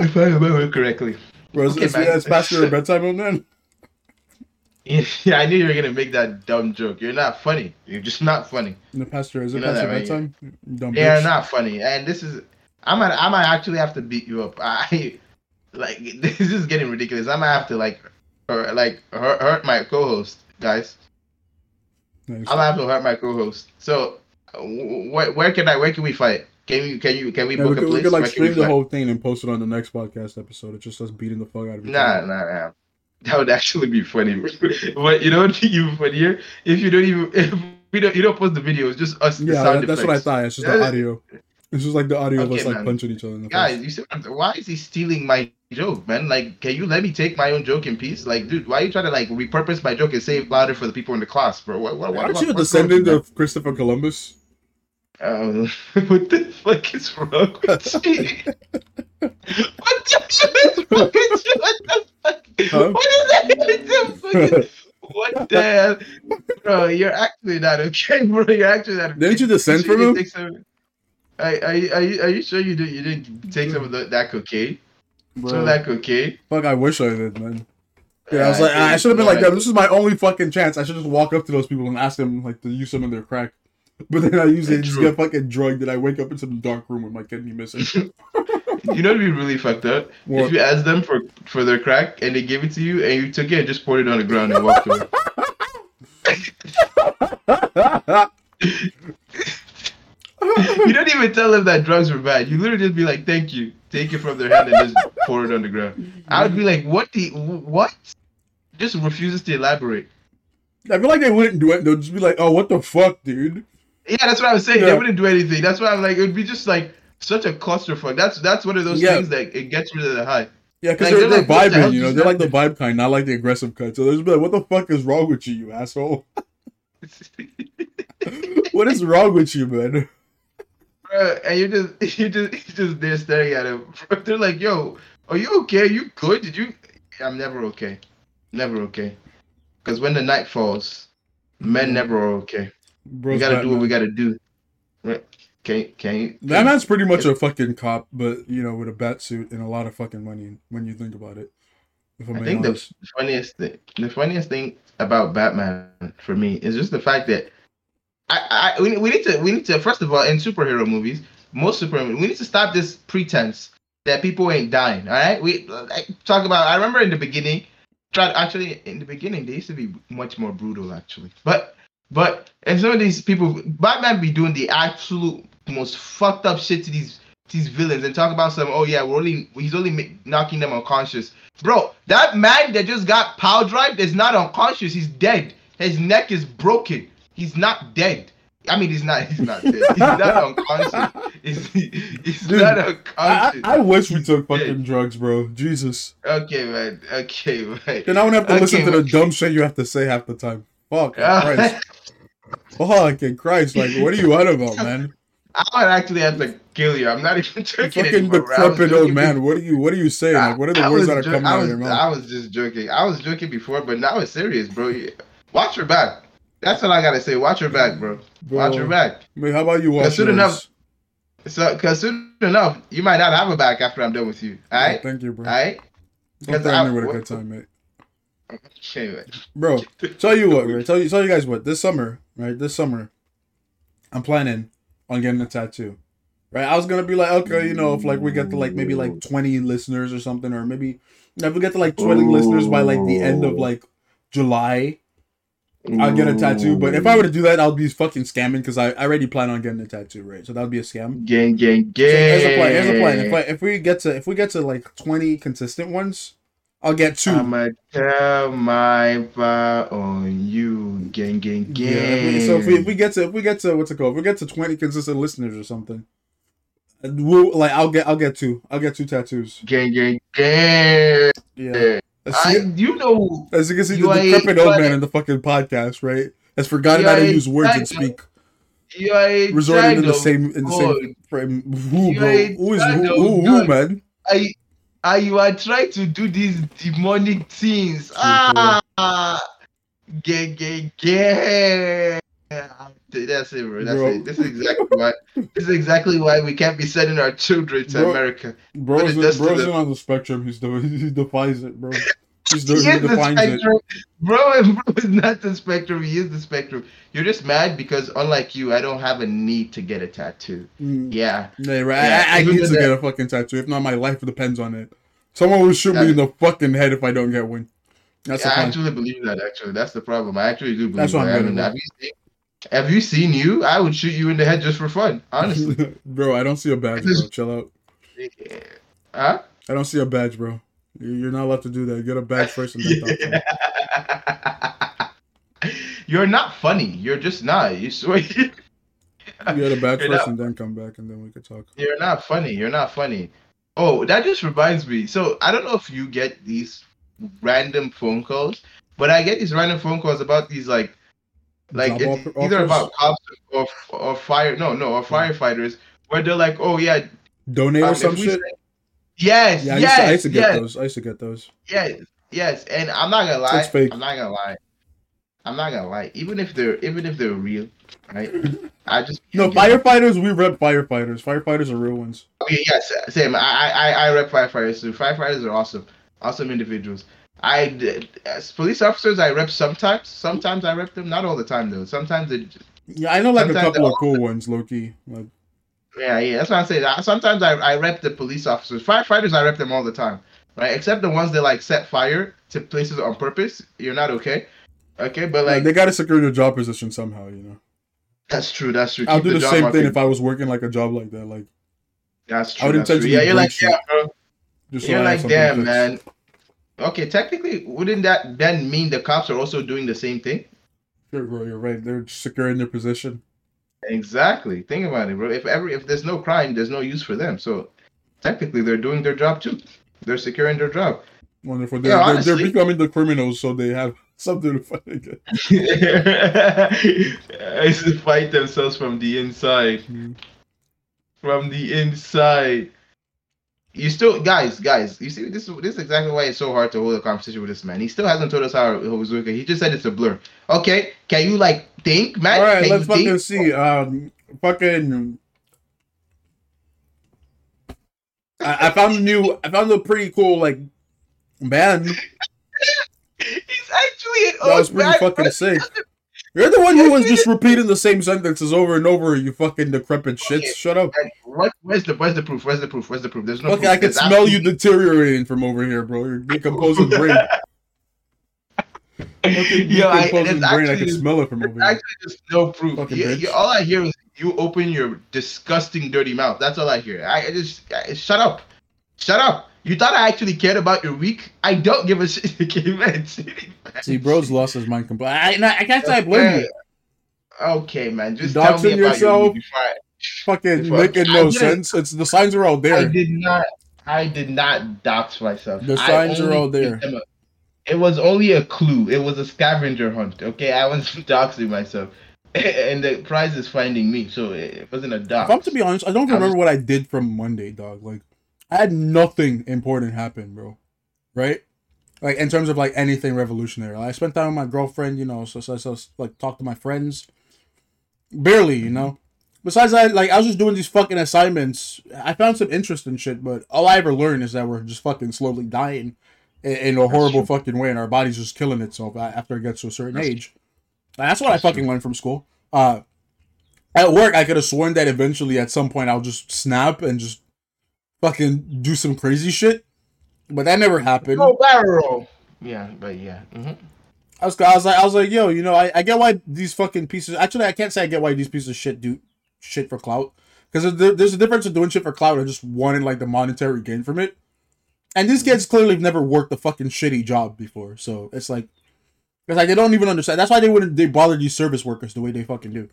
if I remember correctly. Bro, okay, it's, it's past your bedtime on then. Yeah, I knew you were gonna make that dumb joke. You're not funny. You're just not funny. No, Pastor, is it past your bedtime? Dumb. Yeah, not funny. And this is, I might, I might actually have to beat you up. I like this is getting ridiculous. I might have to like. Or like hurt, hurt my co-host, guys. Nice. I'll have to hurt my co-host. So, where where can I where can we fight? Can you can you can we yeah, book we could, a place? We could like where stream the fight? whole thing and post it on the next podcast episode. It's just us beating the fuck out of each other. Nah, nah, nah. That would actually be funny. But you know what would be even funnier if you don't even if we don't you don't post the video. It's just us. Yeah, the sound that, that's what I thought. It's just the audio. It's just like the audio okay, of us like man. punching each other in the guys, face. You see, why is he stealing my joke, man? Like, can you let me take my own joke in peace? Like, dude, why are you trying to like repurpose my joke and say it louder for the people in the class, bro? What? What? Aren't you a descendant of Christopher Columbus? Um, what the fuck is wrong with you? What the fuck is wrong with you? What the fuck? Huh? What is that? What the fuck? What the hell? Bro, you're actually not okay, bro. You're actually not okay. Didn't you descend you from him? Some... I, I, are you, are you sure you didn't you didn't take some of the, that cocaine? Bro. So like okay. Fuck, I wish I did, man. Yeah, uh, I was like, I, I should have been like, yo, this is my only fucking chance. I should just walk up to those people and ask them like to use some of their crack. But then I usually just get fucking drugged. Then I wake up in some dark room with my kidney missing. You know, it'd be really fucked up what? if you asked them for, for their crack and they gave it to you and you took it and just poured it on the ground and walked away. You don't even tell them that drugs were bad. You literally just be like, "Thank you." Take it from their hand and just pour it on the ground. I would be like, "What the what?" Just refuses to elaborate. I feel like they wouldn't do it. They'll just be like, "Oh, what the fuck, dude?" Yeah, that's what I was saying. Yeah. They wouldn't do anything. That's why I'm like, it would be just like such a clusterfuck. That's that's one of those yeah. things that it gets rid of the high. Yeah, because like, they're, they're, they're like, vibing. You know, they're like the vibe kind, not like the aggressive kind. So they'll just be like, "What the fuck is wrong with you, you asshole?" What is wrong with you, man? Bro, and you just you just you just there staring at him. They're like, "Yo, are you okay? Are you good? Did you?" I'm never okay, never okay. Because when the night falls, men never are okay. Bro's we gotta Batman. do what we gotta do. Can can you? Batman's pretty much a fucking cop, but you know, with a bat suit and a lot of fucking money. When you think about it, if I'm I think honest. the funniest thing, the funniest thing about Batman for me is just the fact that. I, I we, we need to we need to first of all in superhero movies most superhero we need to stop this pretense that people ain't dying. All right, we like, talk about. I remember in the beginning, tried actually in the beginning they used to be much more brutal actually. But but and some of these people, Batman be doing the absolute most fucked up shit to these these villains and talk about some. Oh yeah, we're only he's only ma- knocking them unconscious, bro. That man that just got power drive is not unconscious. He's dead. His neck is broken. He's not dead. I mean, he's not. He's not dead. He's not unconscious. He's, he's Dude, not unconscious. I, I wish we took fucking dead. drugs, bro. Jesus. Okay, man. Okay, man. Then I wouldn't have to okay, listen to man. the dumb shit you have to say half the time. Fuck, uh, Christ. Fucking Christ! Like, what are you on about, man? I would actually have to kill you. I'm not even joking. Fucking anymore, decrepit old man. What are you? What are you saying? I, like, what are the I words that are jo- coming was, out of your mouth? I was just joking. I was joking before, but now it's serious, bro. Yeah. Watch your back. That's all I gotta say. Watch your back, bro. bro watch your back. I mean, how about you watch your back? So, cause soon enough, you might not have a back after I'm done with you. All right. Yeah, thank you, bro. All right. Don't tell me what a good time, mate. Okay, man. Bro, tell you what, man. Tell you, tell you guys what. This summer, right? This summer, I'm planning on getting a tattoo. Right? I was gonna be like, okay, you know, if like we get to like maybe like twenty listeners or something, or maybe if we get to like twenty Ooh. listeners by like the end of like July. I'll get a tattoo, but if I were to do that, I'll be fucking scamming because I, I already plan on getting a tattoo, right? So that would be a scam. Gang, gang, gang. So here's the plan. Here's the plan. If, I, if we get to if we get to like twenty consistent ones, I'll get two. I'ma tell my fire on you, gang, gang, gang. Yeah, I mean, so if we if we get to if we get to what's it called? If we get to twenty consistent listeners or something, we'll, like I'll get I'll get two. I'll get two tattoos. Gang, gang, gang. Yeah. I, you know, as you can see, the decrepit old man in the fucking podcast, right? Has forgotten how to use words and speak, resorting in the same in the same frame. Who, bro? Who is who? Who, man? I, I, you are trying to do these demonic things. Ah, gay, gay, gay. That's it, bro. That's bro. it. This is exactly why. This is exactly why we can't be sending our children to bro, America. Bro's, bro's the... on the spectrum. He's the, he defies it, bro. He's the, he, he defines it, bro. Bro is not the spectrum. He is the spectrum. You're just mad because, unlike you, I don't have a need to get a tattoo. Mm. Yeah. yeah, right. Yeah. I, I need to that... get a fucking tattoo. If not, my life depends on it. Someone will shoot That's... me in the fucking head if I don't get one. That's yeah, I plan. actually believe that. Actually, that's the problem. I actually do believe that's what that. I'm I mean, Have you seen you? I would shoot you in the head just for fun, honestly. Bro, I don't see a badge, bro. Chill out. Yeah. Huh? I don't see a badge, bro. You're not allowed to do that. Get a badge first and then talk. You're not funny. You're just not. You swear. You get a badge You're first not... and then come back and then we could talk. You're not funny. You're not funny. Oh, that just reminds me. So, I don't know if you get these random phone calls, but I get these random phone calls about these, like, Like it's either about cops or or fire no no or firefighters where they're like, oh yeah, donate um, or some shit. Say, yes, yeah, I yes, used to, I used to yes. get those. I used to get those. Yes, yes, and I'm not gonna lie. It's fake. I'm not gonna lie. I'm not gonna lie. Even if they're even if they're real, right? I just no firefighters. Them. We rep firefighters. Firefighters are real ones. Okay, yes, same. I I I rep firefighters. So firefighters are awesome, awesome individuals. I did. As police officers, I rep sometimes. Sometimes I rep them. Not all the time, though. Sometimes it. Just, yeah, I know like a couple of cool ones, Loki. Like, yeah, yeah, that's what I'm saying. Sometimes I, I rep the police officers. Firefighters, I rep them all the time, right? Except the ones that like set fire to places on purpose. You're not okay. Okay, but like yeah, they gotta secure their job position somehow, you know. That's true. That's true. I'll Keep do the, the same market. thing if I was working like a job like that. Like, that's true. I would intentionally yeah, you're like shit. yeah, bro. Just so you're like damn, man. Okay, technically, wouldn't that then mean the cops are also doing the same thing? Sure, bro, you're right. They're securing their position. Exactly. Think about it, bro. If every if there's no crime, there's no use for them. So technically, they're doing their job too. They're securing their job. Wonderful. They're, yeah, they're, honestly, they're becoming the criminals, so they have something to fight against. It's to fight themselves from the inside. Mm-hmm. From the inside. You still, guys, guys, you see, this, this is exactly why it's so hard to hold a conversation with this man. He still hasn't told us how it was working. He just said it's a blur. Okay, can you, like, think, man? All right, can let's fucking think? see. Um, fucking... I, I found a new, I found a pretty cool, like, band. He's actually an old That was pretty man. fucking sick. You're the one who was just repeating the same sentences over and over, you fucking decrepit shits. Okay. Shut up. What, where's, the, where's the proof? Where's the proof? Where's the proof? There's no okay, proof. I can smell I'm... you deteriorating from over here, bro. You're decomposing brain. Yo, I, brain. Actually, I can smell it from over here. Actually, there's no proof. You, you, all I hear is you open your disgusting, dirty mouth. That's all I hear. I, I just... I, shut up. Shut up. You thought I actually cared about your week? I don't give a shit. See, bro's lost his mind completely. I, I, I can't say I blame you. Okay, man. Just Doxing tell me about yourself, your before I, fucking before making I, no I sense. It's the signs are all there. I did not. I did not dox myself. The signs are all there. A, it was only a clue. It was a scavenger hunt. Okay, I was doxing myself, and the prize is finding me. So it wasn't a dox. If I'm to be honest, I don't remember I was, what I did from Monday, dog. Like, I had nothing important happen, bro. Right. Like, in terms of, like, anything revolutionary. Like, I spent time with my girlfriend, you know, so, so, so, like, talked to my friends. Barely, you know? Besides that, like, I was just doing these fucking assignments. I found some interest in shit, but all I ever learned is that we're just fucking slowly dying in, in a horrible fucking way, and our body's just killing itself after it gets to a certain age. And that's what I fucking learned from school. Uh, at work, I could have sworn that eventually, at some point, I'll just snap and just fucking do some crazy shit. But that never happened. No barrel roll. Yeah, but yeah. Mm-hmm. I was, I was like, I was like, yo, you know, I, I get why these fucking pieces. Actually, I can't say I get why these pieces of shit do shit for clout, because there, there's a difference in doing shit for clout and just wanting like the monetary gain from it. And these kids clearly have never worked a fucking shitty job before, so it's like, it's like they don't even understand. That's why they wouldn't they bother these service workers the way they fucking do.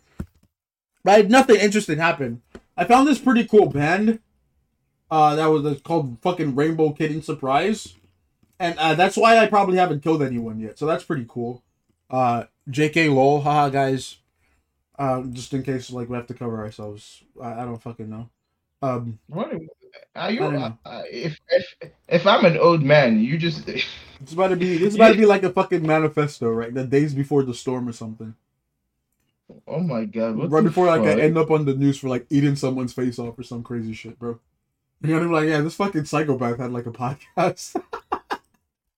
But I had nothing interesting happen. I found this pretty cool band. Uh, that was called fucking Rainbow Kitten Surprise. And uh, that's why I probably haven't killed anyone yet. So that's pretty cool. Uh, J K lol. Haha, guys. Uh, just in case, like, we have to cover ourselves. I, I don't fucking know. Um, what are you, I know. Uh, if, if if I'm an old man, you just... it's about to be It's about to be like a fucking manifesto, right? The days before the storm or something. Oh my god. What right before fuck? Like I end up on the news for like eating someone's face off or some crazy shit, bro. You know, I'm like, yeah, this fucking psychopath had, like, a podcast.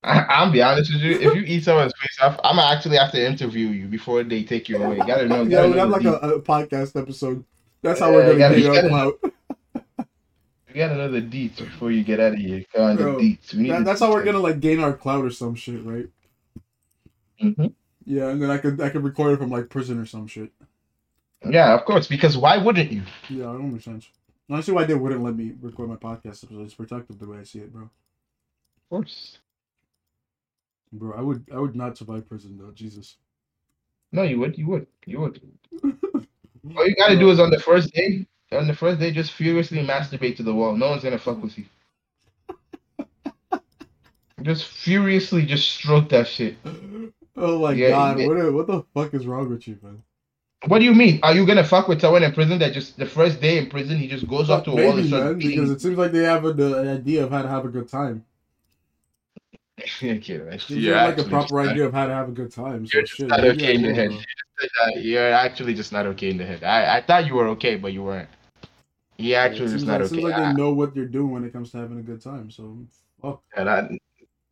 I, I'll be honest with you. If you eat someone's face off, I'm going to actually have to interview you before they take you away. You got to know. Yeah, we have, like, a, a podcast episode. That's how uh, we're going to get you out. You got to know the deets before you get out of here. Go on, bro, the deets. We need that, the that's deets. How we're going to, like, gain our clout or some shit, right? Mm-hmm. Yeah, and then I could, I could record it from, like, prison or some shit. Yeah, of course, because why wouldn't you? Yeah, it don't make sense. I see why they wouldn't let me record my podcast episode. It's protective the way I see it, bro. Of course. Bro, I would I would not survive prison, though. Jesus. No, you would. You would. You would. All you got to do is on the first day, on the first day, just furiously masturbate to the wall. No one's going to fuck with you. Just furiously just stroke that shit. Oh, my yeah, God. It, what, what the fuck is wrong with you, man? What do you mean? Are you gonna fuck with someone in prison that just the first day in prison he just goes up to a Maybe, wall and starts man, beating? Because it seems like they have an, uh, an idea of how to have a good time. Yeah, kid, right? You yeah, have like a proper idea not... of how to have a good time. So you're just shit, not okay in the head. You just said that you're actually just not okay in the head. I, I thought you were okay, but you weren't. You actually yeah, just not like, okay. It seems like I... they know what they're doing when it comes to having a good time. So fuck. And I,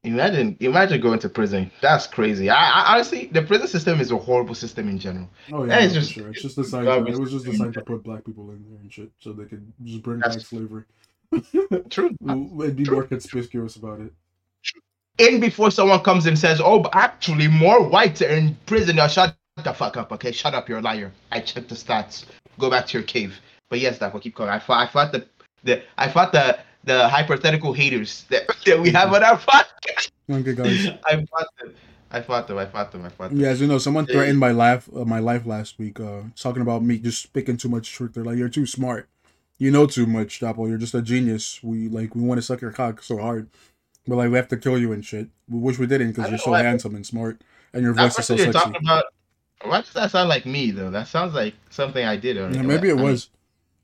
Imagine, imagine going to prison. That's crazy. I, I honestly, the prison system is a horrible system in general. Oh yeah, it's just, sure. it's just designed. It was just designed to put black people in there and shit, so they could just bring That's back slavery. True. And be true. More conspicuous about it. In before someone comes and says, "Oh, but actually, more whites are in prison." Now, shut the fuck up, okay? Shut up, you're a liar. I checked the stats. Go back to your cave. But yes, that will keep going. I fought. I fought the, the. I fought the. The hypothetical haters that, that we have on our podcast. Okay, guys. I fought them. I fought them. I fought them. I fought them. Yeah, as you know, someone threatened my life, uh, my life last week, uh, talking about me just speaking too much truth. They're like, "You're too smart. You know too much, Dapple. You're just a genius. We like we want to suck your cock so hard, but like we have to kill you and shit. We wish we didn't because you're so handsome and smart and your voice is so sexy." Talking about, why does that sound like me though? That sounds like something I did. Yeah, maybe it was.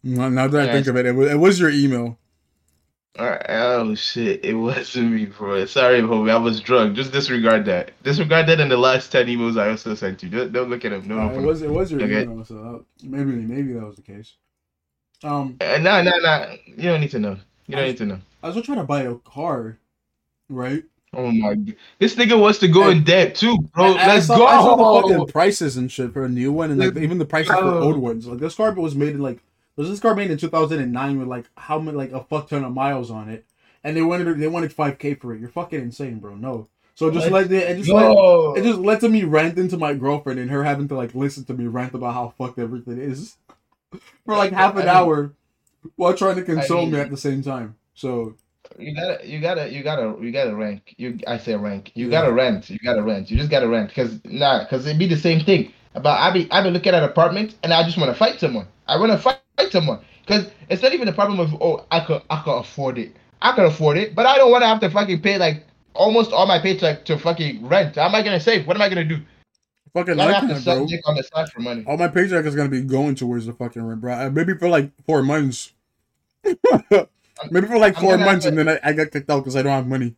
Now that I think of it, it was, it was your email. Alright, oh shit, it wasn't me, bro. Sorry, homie, I was drunk. Just disregard that. Disregard that in the last ten emails I also sent you. Don't, don't look at them. No, uh, it was it was your okay. email, so maybe maybe that was the case. Um, uh, no, no, no. You don't need to know. You don't was, need to know. I was just trying to buy a car, right? Oh my god, this nigga wants to go and, in debt too, bro. And, and Let's I saw, go. I saw the fucking prices and shit for a new one, and like, even the prices oh. for old ones. Like this car was made in like. Was this car made in two thousand nine with like how many like a fuck ton of miles on it, and they wanted they wanted five K for it? You're fucking insane, bro. No, so just let it just no. let it just led to me rant into my girlfriend and her having to like listen to me rant about how fucked everything is for like half an I mean, hour while trying to console I mean, me at the same time. So you gotta you gotta you gotta you gotta rank. You I say rank. You yeah. gotta rant. You gotta rant. You just gotta rant because nah, because it'd be the same thing. about I be I be looking at apartments and I just want to fight someone. I want to fight, fight someone because it's not even a problem of oh I could I could afford it. I could afford it, but I don't want to have to fucking pay like almost all my paycheck to fucking rent. How am I gonna save? What am I gonna do? Fucking life, have to suck dick on the side for money. All my paycheck is gonna be going towards the fucking rent, bro. Maybe for like four months. Maybe for like four months, and then I, I got kicked out because I don't have money.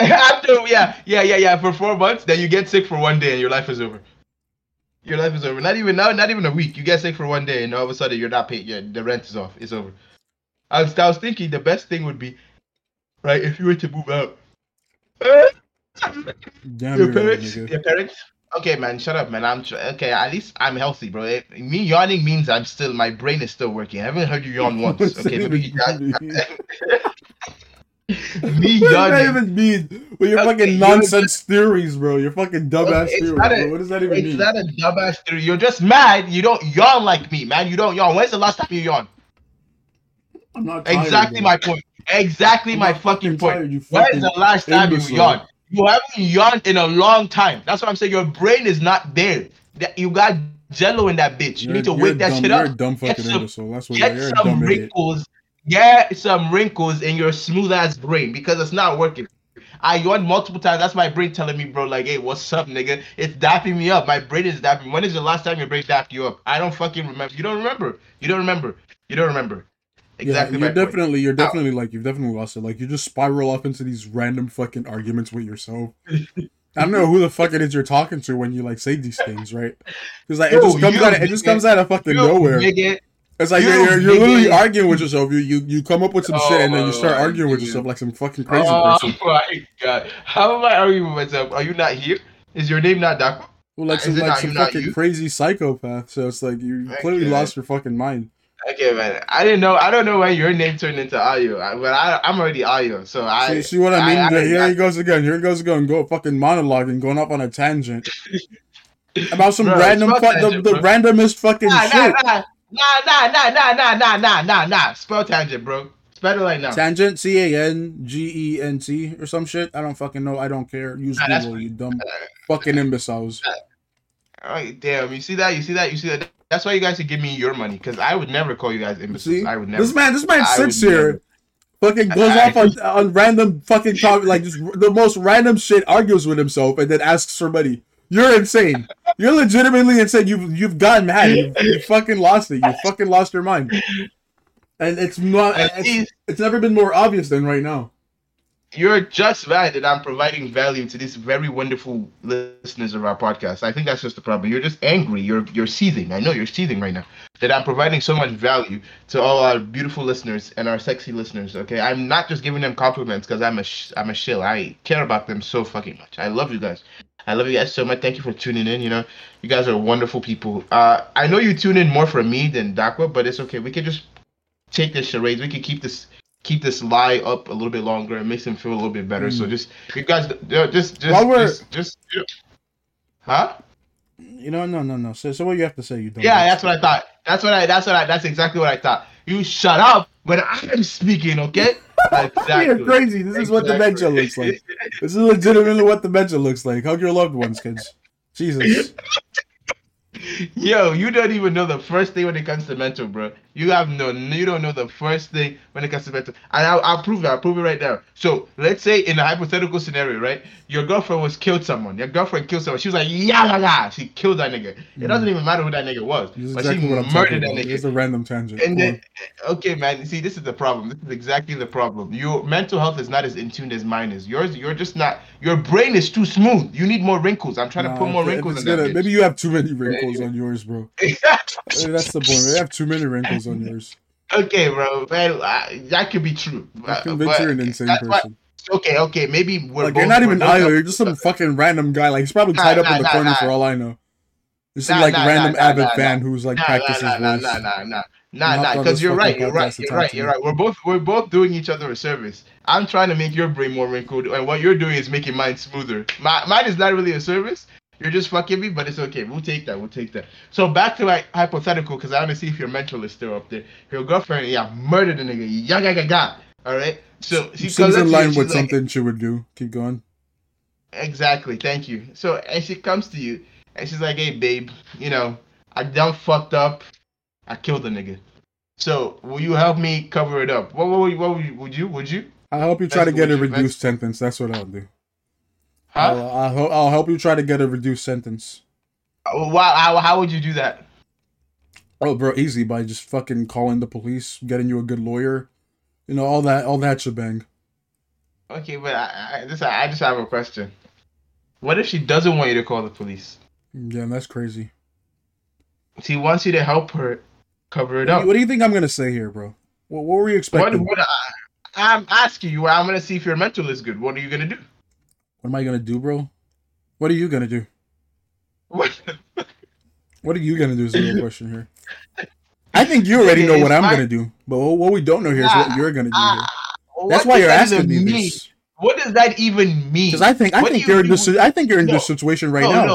After, yeah, yeah, yeah, yeah. For four months, then you get sick for one day, and your life is over. Your life is over. Not even now, not even a week. You get sick for one day, and all of a sudden, you're not paid. Yeah, the rent is off. It's over. I was, I was thinking the best thing would be, right, if you were to move out. Damn your parents, right, your parents. Okay, man, shut up, man. I'm tr- okay. At least I'm healthy, bro. It, me yawning means I'm still. My brain is still working. I haven't heard you yawn once. Okay, me yawning. What does that even mean? Well, your okay, fucking nonsense you were... theories, bro. Your fucking dumbass okay, theories. A, what does that even it's mean? It's not a dumbass theory. You're just mad. You don't yawn like me, man. You don't yawn. When's the last time you yawned? I'm not tired, exactly bro. my point. Exactly I'm my fucking, fucking point. Tired, fucking When's the last time imbecile. you yawned? You haven't yawned in a long time. That's what I'm saying. Your brain is not there. That you got jello in that bitch. You you're, need to wake that dumb, shit up. You're a dumb fucking some, imbecile. That's what Get you're some dumb wrinkles. Idiot. Get some wrinkles in your smooth ass brain because it's not working. I yawned multiple times. That's my brain telling me, bro, like, hey, what's up, nigga? It's dapping me up. My brain is dapping. When is the last time your brain dapped you up? I don't fucking remember. You don't remember. You don't remember. You don't remember. Exactly. Yeah, you're definitely, point. you're definitely like, you've definitely lost it. Like, you just spiral off into these random fucking arguments with yourself. I don't know who the fuck it is you're talking to when you like say these things, right? Because like, yo, it just comes out, of, it just comes out of fucking nowhere. It. It's like you you're, you're, you're literally it. arguing with yourself. You you you come up with some oh, shit and then you start arguing with yourself like some fucking crazy oh, person. Oh my god! How am I arguing with myself? Are you not here? Is your name not Doctor? Well, like some, like not, some fucking crazy psychopath. So it's like you okay. clearly lost your fucking mind. Okay, man. I didn't know. I don't know why your name turned into Ayo, I, but I, I'm already Ayo, so I. See, see what I mean? I, I, here I, he goes again. Here he goes again. Go fucking monologuing, going off on a tangent about some bro, random, fu- tangent, the, the randomest fucking nah, shit. Nah, nah, nah, nah, nah, nah, nah, nah, nah. Spell tangent, bro. Spell it right now. Tangent, C A N G E N T or some shit. I don't fucking know. I don't care. Use nah, Google, you dumb fucking imbeciles. All right, damn. You see that? You see that? You see that? That's why you guys should give me your money, because I would never call you guys imbeciles. See? I would never. This man, this man sits here, never. fucking goes I, off I, on, on random fucking topic, like just the most random shit, argues with himself, and then asks for money. You're insane. You're legitimately insane. You've you've gotten mad. You've, you fucking lost it. You fucking lost your mind. And it's not. It's, it's never been more obvious than right now. You're just right that I'm providing value to these very wonderful listeners of our podcast. I think that's just the problem. You're just angry. You're you're seething. I know you're seething right now. That I'm providing so much value to all our beautiful listeners and our sexy listeners. Okay, I'm not just giving them compliments because I'm a sh- I'm a shill. I care about them so fucking much. I love you guys. I love you guys so much. Thank you for tuning in. You know, you guys are wonderful people. Uh, I know you tune in more for me than Dakwa, but it's okay. We can just take this charades. We can keep this. keep this lie up a little bit longer and makes him feel a little bit better. Mm. So just, you guys, just, just, just, just, you know. huh? You know, no, no, no. So, so what you have to say, you don't. Yeah, that's what I thought. That's what I, that's what I, that's exactly what I thought. You shut up when I'm speaking, okay? Exactly. You're crazy. This is exactly. what the dementia looks like. This is legitimately what the dementia looks like. Hug your loved ones, kids. Jesus. Yo, you don't even know the first thing when it comes to mental, bro. You have no, you don't know the first thing when it comes to mental. And I'll, I'll prove it. I'll prove it right now. So let's say in a hypothetical scenario, right? Your girlfriend was killed someone. Your girlfriend killed someone. She was like, yeah, la, la. She killed that nigga. It mm. doesn't even matter who that nigga was. This is but exactly she what I'm murdered that nigga. It's a random tangent. And then, okay, man. See, this is the problem. This is exactly the problem. Your mental health is not as in tune as mine is. Yours, you're just not. Your brain is too smooth. You need more wrinkles. I'm trying nah, to put more wrinkles in that bitch. Maybe you have too many wrinkles. on yours, bro. That's the point. They have too many wrinkles on yours. Okay, bro. Man, I, that could be true. I convince you're an insane person. What, okay, okay. Maybe we're like both, you're not we're even Io. You're just some fucking random guy. Like he's probably nah, tied nah, up in the nah, corner nah. for all I know. It's nah, some like nah, random nah, Abbott nah, fan nah, who's like nah, practices nah, nah, voice. Nah, nah, nah, nah, nah. Because you're right. You're right. You're right. You're right. We're both we're both doing each other a service. I'm trying to make your brain more wrinkled, and what you're doing is making mine smoother. My, mine is not really a service. You're just fucking me, but it's okay. We'll take that. We'll take that. So back to my hypothetical, because I want to see if your mental is still up there. Your girlfriend, yeah, murdered a nigga. Yeah, yeah, yeah, yeah. All right? So she comes in line with something she would do. Keep going. Exactly. Thank you. So, and she comes to you, and she's like, hey, babe, you know, I done fucked up. I killed the nigga. So will you help me cover it up? What would you? What would you? Would you? Would you? I'll help you try That's to get a reduced meant. sentence. That's what I'll do. Huh? I'll, I'll, I'll help you try to get a reduced sentence. Wow, how, how would you do that? Oh, bro, easy, by just fucking calling the police, getting you a good lawyer, you know, all that, all that shebang. Okay, but I, I just, I just have a question. What if she doesn't want you to call the police? Yeah, that's crazy. She wants you to help her cover it what up. Do you, what do you think I'm gonna say here, bro? What, what were you expecting? What, what I, I'm asking you. I'm gonna see if your mental is good. What are you gonna do? What am I gonna do, bro? What are you gonna do? What? What are you gonna do is the real question here. I think you already know what I'm gonna do, but what we don't know here is what you're gonna do here. That's why you're asking me this. What does that even mean? Because I think I think you're in this. I think you're in this situation right now.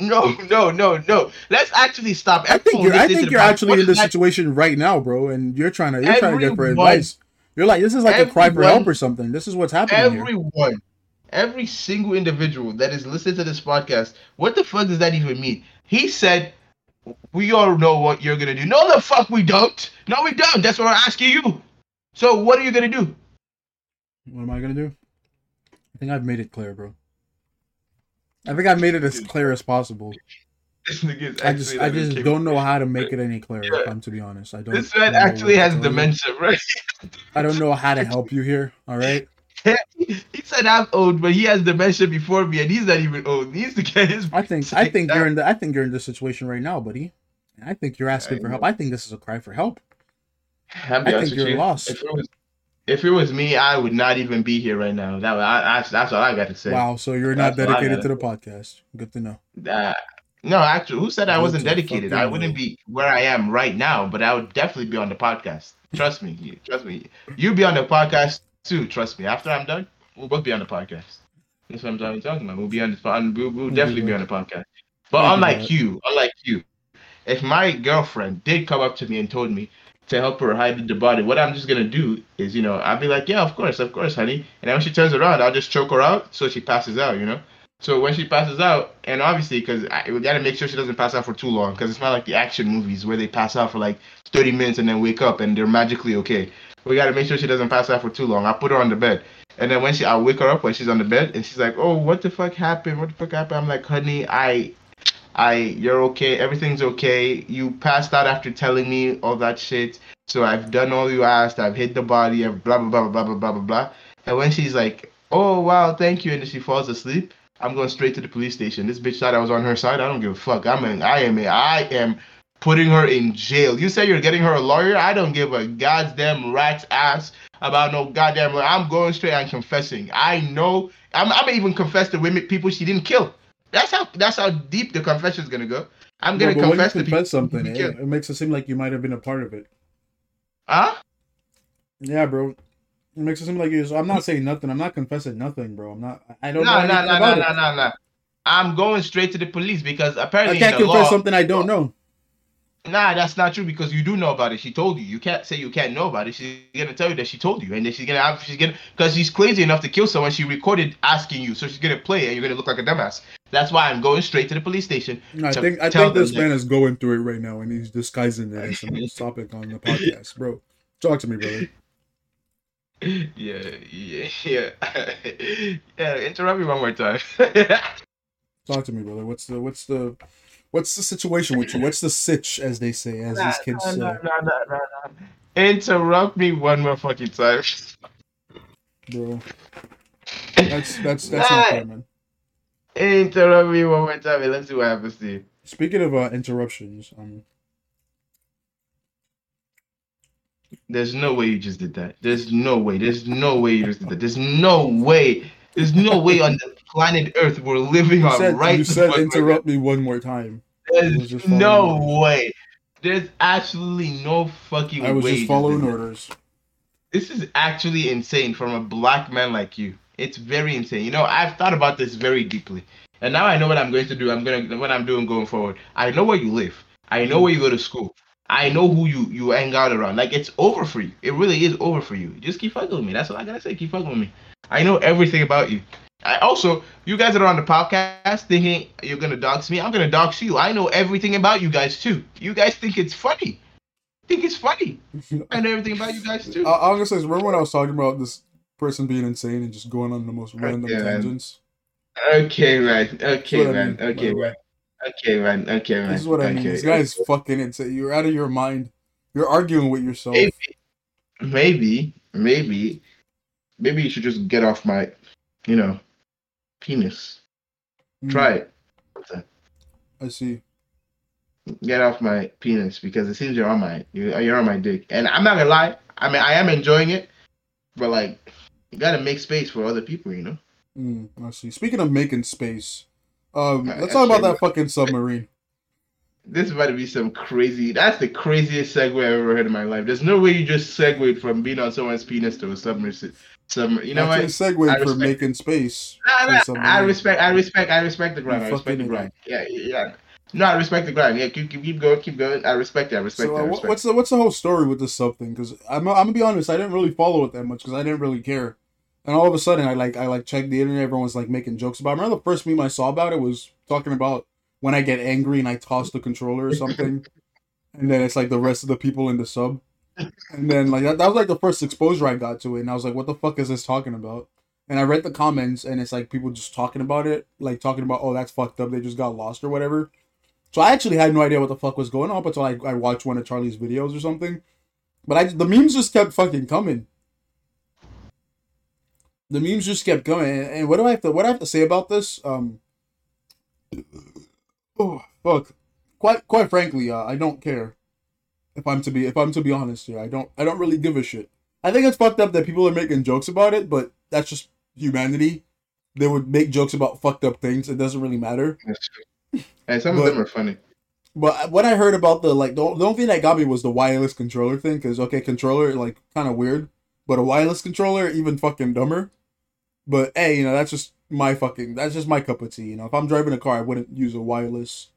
No, no, no, no. Let's actually stop. I think you're. I think you're actually in this situation right now, bro. And you're trying to. You're trying to get for advice. You're like, this is like a cry for help or something. This is what's happening here. Everyone, every single individual that is listening to this podcast, what the fuck does that even mean? He said, we all know what you're going to do. No, the fuck we don't. No, we don't. That's what I'm asking you. So what are you going to do? What am I going to do? I think I've made it clear, bro. I think I've made it as clear as possible. This nigga's I just, I just don't know how to make it any clearer, yeah. if I'm to be honest. I don't. This man actually has dementia, right? I don't know how to help you here, all right? He said I'm old, but he has dementia before me, and he's not even old. He needs to get his. I think I think down. you're in the I think you're in this situation right now, buddy. I think you're asking I for know. help. I think this is a cry for help. I think you're you. lost. If it, was, if it was me, I would not even be here right now. That I, I, that's all I got to say. Wow, so you're that's not dedicated to the podcast. Good to know. Uh, no, actually, who said I, I wasn't dedicated? I wouldn't know. be where I am right now, but I would definitely be on the podcast. Trust me. Trust me. You'd be on the podcast. Too, trust me. After I'm done, we'll both be on the podcast. That's what I'm talking about. We'll be on the we'll, we'll definitely be on the podcast. But unlike you, unlike you, if my girlfriend did come up to me and told me to help her hide the body, what I'm just gonna do is, you know, I'll be like, yeah, of course, of course, honey. And then when she turns around, I'll just choke her out so she passes out, you know. So when she passes out, and obviously, because we gotta make sure she doesn't pass out for too long, because it's not like the action movies where they pass out for like thirty minutes and then wake up and they're magically okay. We gotta make sure she doesn't pass out for too long. I put her on the bed, and then when she, I wake her up when she's on the bed, and she's like, "Oh, what the fuck happened? What the fuck happened?" I'm like, "Honey, I, I, you're okay. Everything's okay. You passed out after telling me all that shit. So I've done all you asked. I've hit the body. I've blah blah blah blah blah blah blah blah." And when she's like, "Oh wow, thank you," and then she falls asleep, I'm going straight to the police station. This bitch thought I was on her side. I don't give a fuck. I'm an, I am a, I am putting her in jail. You say you're getting her a lawyer? I don't give a goddamn rat's ass about no goddamn lawyer. I'm going straight and confessing. I know. I'm, I'm even confess to women, people she didn't kill. That's how. That's how deep the confession is gonna go. I'm gonna no, confess to people. Something. It, it makes it seem like you might have been a part of it. Huh? Yeah, bro. It makes it seem like you. I'm not saying nothing. I'm not confessing nothing, bro. I'm not. I don't. No, know no, no, no, no, no, no. I'm going straight to the police because apparently I can't the confess law, something I don't know. Nah, that's not true because you do know about it. She told you. You can't say you can't know about it. She's gonna tell you that she told you, and then she's gonna have, she's gonna because she's crazy enough to kill someone. She recorded asking you, so she's gonna play, and you're gonna look like a dumbass. That's why I'm going straight to the police station. No, I think I think this man that. is going through it right now, and he's disguising that as a topic on the podcast, bro. Talk to me, brother. Yeah, yeah, yeah. Yeah, interrupt me one more time. Talk to me, brother. What's the what's the What's the situation with you? What's the sitch, as they say, as nah, these kids nah, say? Nah, nah, nah, nah, nah. Interrupt me one more fucking time, bro. That's that's that's nah. not fair, man. Interrupt me one more time, and let's see what happens to you. Speaking of uh, interruptions, um, there's no way you just did that. There's no way. There's no way you just did that. There's no way. There's no way on the planet Earth we're living on said, right now. You said interrupt me one more time. There's no way. There's absolutely no fucking way. I was way just following orders. This is actually insane from a black man like you. It's very insane. You know, I've thought about this very deeply. And now I know what I'm going to do. I'm going to, what I'm doing going forward. I know where you live. I know where you go to school. I know who you, you hang out around. Like, it's over for you. It really is over for you. Just keep fucking with me. That's all I gotta say. Keep fucking with me. I know everything about you. I, also, you guys that are on the podcast thinking you're gonna dox me, I'm gonna dox you. I know everything about you guys too. You guys think it's funny. I think it's funny. I know everything about you guys too. I, I'm gonna say, remember when I was talking about this person being insane and just going on the most random okay, tangents? Man. Okay, man. Okay, man. I mean, okay, man. Okay, man. Okay, man. This is what okay. I mean. This guy's fucking insane. You're out of your mind. You're arguing with yourself. Maybe, maybe, maybe, maybe you should just get off my, you know, penis. Mm. Try it. I see. Get off my penis because it seems you're on my, you're, you're on my dick. And I'm not gonna lie. I mean, I am enjoying it, but like, you gotta make space for other people, you know. Mm, I see. Speaking of making space, um, I, let's talk I about that fucking submarine. This is about to be some crazy... That's the craziest segue I've ever heard in my life. There's no way you just segued from being on someone's penis to a submersive. Submer, you know what? That's a segue from making space. No, no, I respect, I respect, I respect the grind. I respect the grind. Yeah, yeah. No, I respect the grind. Yeah, keep, keep, keep going, keep going. I respect it, I respect it, I respect it. What's the, what's the whole story with this sub thing? Because I'm, I'm going to be honest, I didn't really follow it that much because I didn't really care. And all of a sudden, I like, I like checked the internet. Everyone's like making jokes about it. I remember the first meme I saw about it was talking about when I get angry and I toss the controller or something, and then it's like the rest of the people in the sub, and then like that, that was like the first exposure I got to it, and I was like, what the fuck is this talking about? And I read the comments, and it's like people just talking about it, like talking about, oh, that's fucked up, they just got lost or whatever. So I actually had no idea what the fuck was going on until I, I watched one of Charlie's videos or something. But I the memes just kept fucking coming. The memes just kept coming, and, and what do I have to what do I have to say about this? Um. Oh fuck! Quite, quite frankly, uh, I don't care. If I'm to be, if I'm to be honest here, I don't, I don't really give a shit. I think it's fucked up that people are making jokes about it, but that's just humanity. They would make jokes about fucked up things. It doesn't really matter. That's true. And some but, of them are funny. But what I heard about the like, the, the only thing that got me was the wireless controller thing. Cause okay, controller like kind of weird, but a wireless controller even fucking dumber. But hey, you know that's just. My fucking, that's just my cup of tea, you know. If I'm driving a car, I wouldn't use a wireless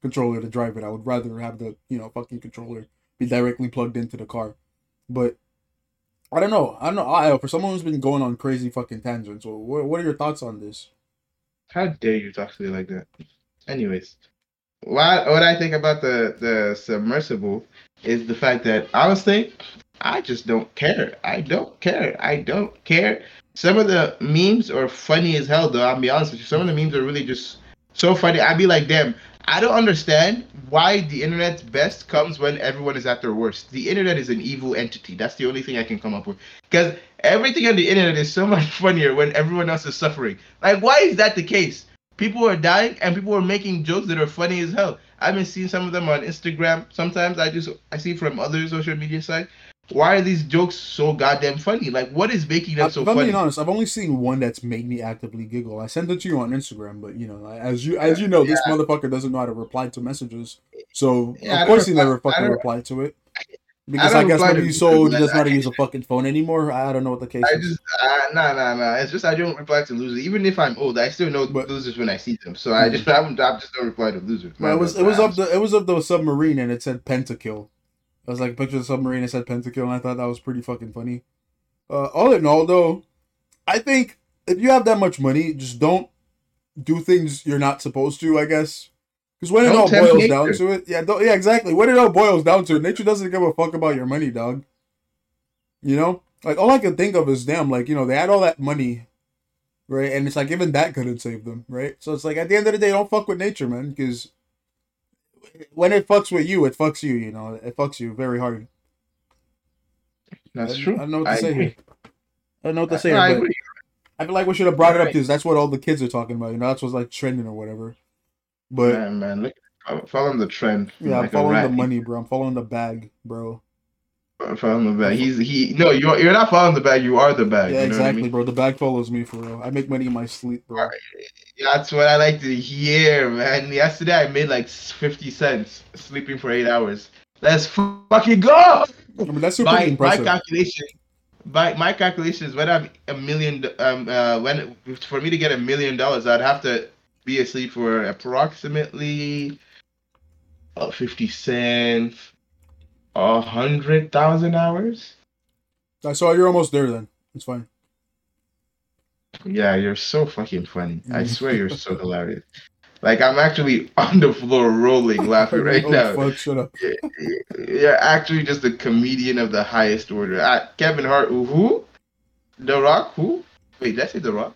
controller to drive it. I would rather have the, you know, fucking controller be directly plugged into the car. But, I don't know. I don't know. I, for someone who's been going on crazy fucking tangents, what, what are your thoughts on this? How dare you talk to me like that? Anyways, what, what I think about the, the submersible is the fact that, honestly, I just don't care. I don't care. I don't care. Some of the memes are funny as hell, though. I'll be honest with you. Some of the memes are really just so funny. I'd be like, damn, I don't understand why the internet's best comes when everyone is at their worst. The internet is an evil entity. That's the only thing I can come up with. Because everything on the internet is so much funnier when everyone else is suffering. Like, why is that the case? People are dying, and people are making jokes that are funny as hell. I've been seeing some of them on Instagram. Sometimes I just I see from other social media sites. Why are these jokes so goddamn funny? Like, what is making them so funny? If I'm being honest, I've only seen one that's made me actively giggle. I sent it to you on Instagram, but, you know, as you as you know, yeah. This motherfucker doesn't know how to reply to messages. So, yeah, of course reply, he never fucking replied to it. Because I, I guess maybe he's so he doesn't know how to use a fucking phone anymore. I don't know what the case I is. Just, uh, nah, nah, nah. It's just I don't reply to losers. Even if I'm old, I still know but, losers when I see them. So, I just, I just don't reply to losers. Well, it was, it was up the, it was up the submarine, and it said pentakill. I was like, picture of the submarine, it said pentakill, and I thought that was pretty fucking funny. Uh, all in all, though, I think if you have that much money, just don't do things you're not supposed to, I guess. Because when don't it all boils nature. down to it, yeah, yeah, exactly. When it all boils down to it, nature doesn't give a fuck about your money, dog. You know? Like, all I can think of is, damn, like, you know, they had all that money, right? And it's like, even that couldn't save them, right? So it's like, at the end of the day, don't fuck with nature, man, because... When it fucks with you, it fucks you, you know. It fucks you very hard. That's I, true. I don't know what to I say agree. here. I don't know what to I, say I, here, agree. I feel like we should have brought You're it up because right. that's what all the kids are talking about. You know, that's what's like trending or whatever. But man, man, look, I'm following the trend. Yeah, like I'm following the money, bro. I'm following the bag, bro. I'm following the bag. He's he. No, you're you're not following the bag. You are the bag. Yeah, you know exactly, I mean? Bro. The bag follows me for real. I make money in my sleep, bro. That's what I like to hear, man. Yesterday I made like fifty cents sleeping for eight hours. Let's fucking go. I mean, that's super by, impressive. My calculation, by my calculation is when I'm a million. Um, uh, when for me to get a million dollars, I'd have to be asleep for approximately oh, fifty cents. A hundred thousand hours. I saw you're almost there. Then it's fine. Yeah, you're so fucking funny. I swear you're so hilarious. Like, I'm actually on the floor rolling laughing right oh, now. Fuck, shut up. You're actually just a comedian of the highest order. Uh, Kevin Hart, who? The Rock, who? Wait, did I say The Rock?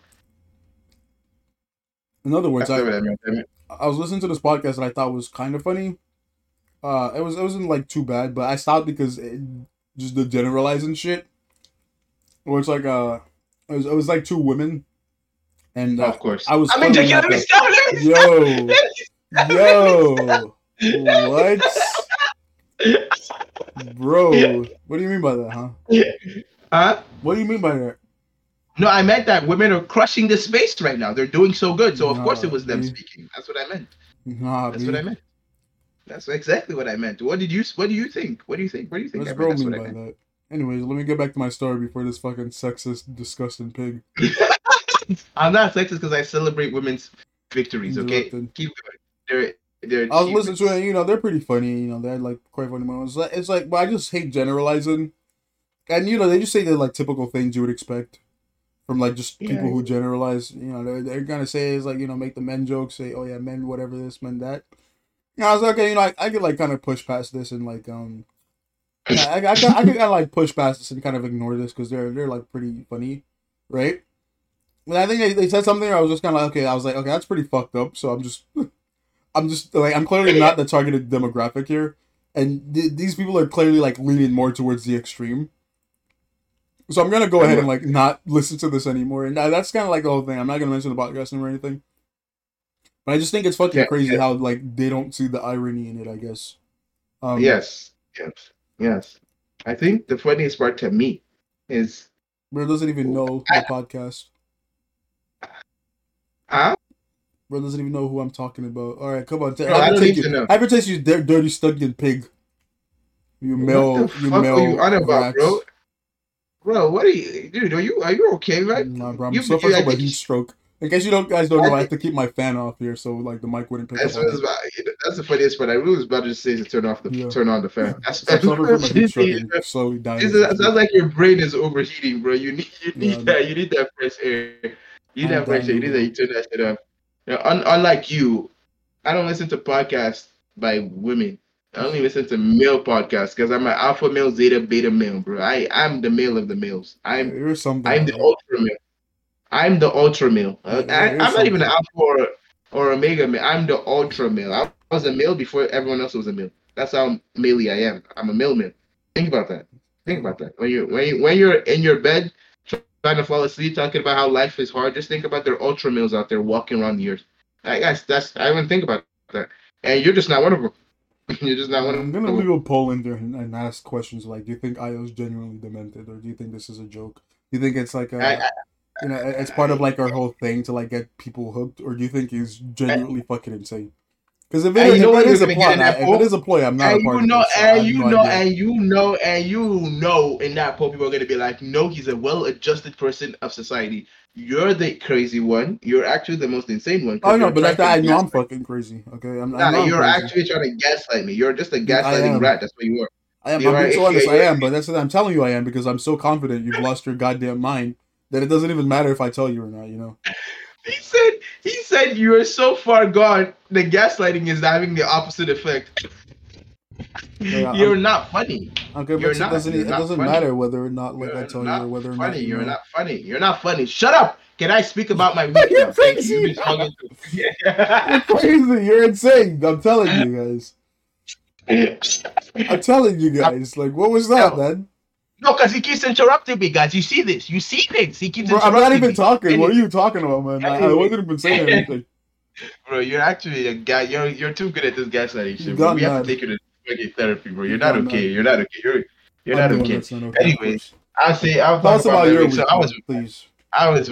In other words, I, I, mean. I was listening to this podcast that I thought was kind of funny. Uh, it, was, it wasn't, like, too bad, but I stopped because it, just the generalizing shit. It was like, uh, it was, it was like two women. And, uh, of course, I was. I mean, yo, let me stop. Let me yo, stop. yo, what, bro? Yeah. What do you mean by that, huh? Yeah. Huh? What do you mean by that? No, I meant that women are crushing this space right now. They're doing so good, so nah, of course it was them me. speaking. That's what I meant. Nah, that's me. what I meant. That's exactly what I meant. What did you? What do you think? What do you think? What do you think? What's bro mean by that? Anyways, let me get back to my story before this fucking sexist, disgusting pig. I'm not sexist because I celebrate women's victories, okay? Keep going. They're, they're I was listening to it, you know, they're pretty funny, you know, they're, like, quite funny moments. It's like, well, I just hate generalizing. And, you know, they just say the, like, typical things you would expect from, like, just people yeah. who generalize. You know, they're, they're going to say, it's like, you know, make the men jokes, say, oh, yeah, men, whatever this, men, that. You know, I was like, okay, you know, I, I could, like, kind of push past this and, like, um... yeah, I, I, I could, I could, like, push past this and kind of ignore this because they're, they're, like, pretty funny, right? When I think they, they said something, I was just kind of like, okay, I was like, okay, that's pretty fucked up. So I'm just, I'm just like, I'm clearly not the targeted demographic here. And th- these people are clearly like leaning more towards the extreme. So I'm going to go ahead and like not listen to this anymore. And that's kind of like the whole thing. I'm not going to mention the podcast name or anything. But I just think it's fucking yeah, crazy yeah. how like they don't see the irony in it, I guess. Um, yes. Yes. Yes. I think the funniest part to me is. Bro doesn't even know the I, podcast. Huh? Bro doesn't even know who I'm talking about. All right, come on. T- no, I, I don't need you. to know. I ever taste you, d- dirty, stinking pig. You male, what the you fuck male. What are you on about, bro? Bro, what are you, dude? Are you are you okay, right? Nah, bro. I'm you, suffering you, from a heat stroke. In case you don't guys don't I know, think, I have to keep my fan off here, so like the mic wouldn't pick that's up. About, you know, that's the funniest part. I really was about to just say to turn off the yeah. turn on the fan. That's so suffering from a heat stroke. You're slowly dying. It sounds like your brain is overheating, bro. You need you need yeah, that no. you need that fresh air. You never actually you did that. You turned that shit up. You know, un- unlike you, I don't listen to podcasts by women. I only listen to male podcasts because I'm an alpha male, zeta, beta male, bro. I I'm the male of the males. I'm yeah, something I'm the that. ultra male. I'm the ultra male. Yeah, I, I'm something. not even an alpha or, or omega male. I'm the ultra male. I was a male before everyone else was a male. That's how male I am. I'm a male man. Think about that. Think about that. When you when you, when you're in your bed. Trying to fall asleep, talking about how life is hard. Just think about their ultra males out there walking around the earth. I guess that's I don't think about that. And you're just not one of them. You're just not one of them. I'm gonna leave a poll in there and, and ask questions like, do you think Io's genuinely demented, or do you think this is a joke? Do you think it's like a, I, I, you know, it's part of like our whole thing to like get people hooked, or do you think he's genuinely I, fucking insane? Because if it, is, if it is a ploy, I, if it is a ploy, I'm not and a part you of know, it. So and you no know, idea. and you know, and you know, in that poll, people are gonna be like, "No, he's a well-adjusted person of society. You're the crazy one. You're actually the most insane one." Oh no, but that's I know I'm fucking crazy. Okay, I'm, nah, I'm not. You're crazy. Actually trying to gaslight me. You're just a gaslighting rat. That's what you are. I am. I'm being so honest. I am, but that's what I'm telling you. I am because I'm so confident you've lost your goddamn mind that it doesn't even matter if I tell you or not. You know. He said, "He said you are so far gone. The gaslighting is having the opposite effect. Yeah, you're I'm, not funny. Okay, you're but not, it doesn't, it doesn't matter whether or not like you're I tell you, or whether or not funny. You're, you're not funny. You're not funny. Shut up. Can I speak about my week? You're crazy. You're crazy. You're insane. I'm telling you guys. I'm telling you guys. Like, what was that, man? No, because he keeps interrupting me, guys. You see this. You see things. He keeps Bro, interrupting me. I'm not even me. talking. And what are you talking about, man? I, I wasn't even saying anything. Bro, you're actually a guy. You're you're too good at this gaslighting shit. Bro. We have to take you to fucking therapy, bro. You're not, not okay. Mad. You're not okay. You're you're not okay. not okay. Anyways, I'll say I'll talk about, about your week. So I was, please. I was.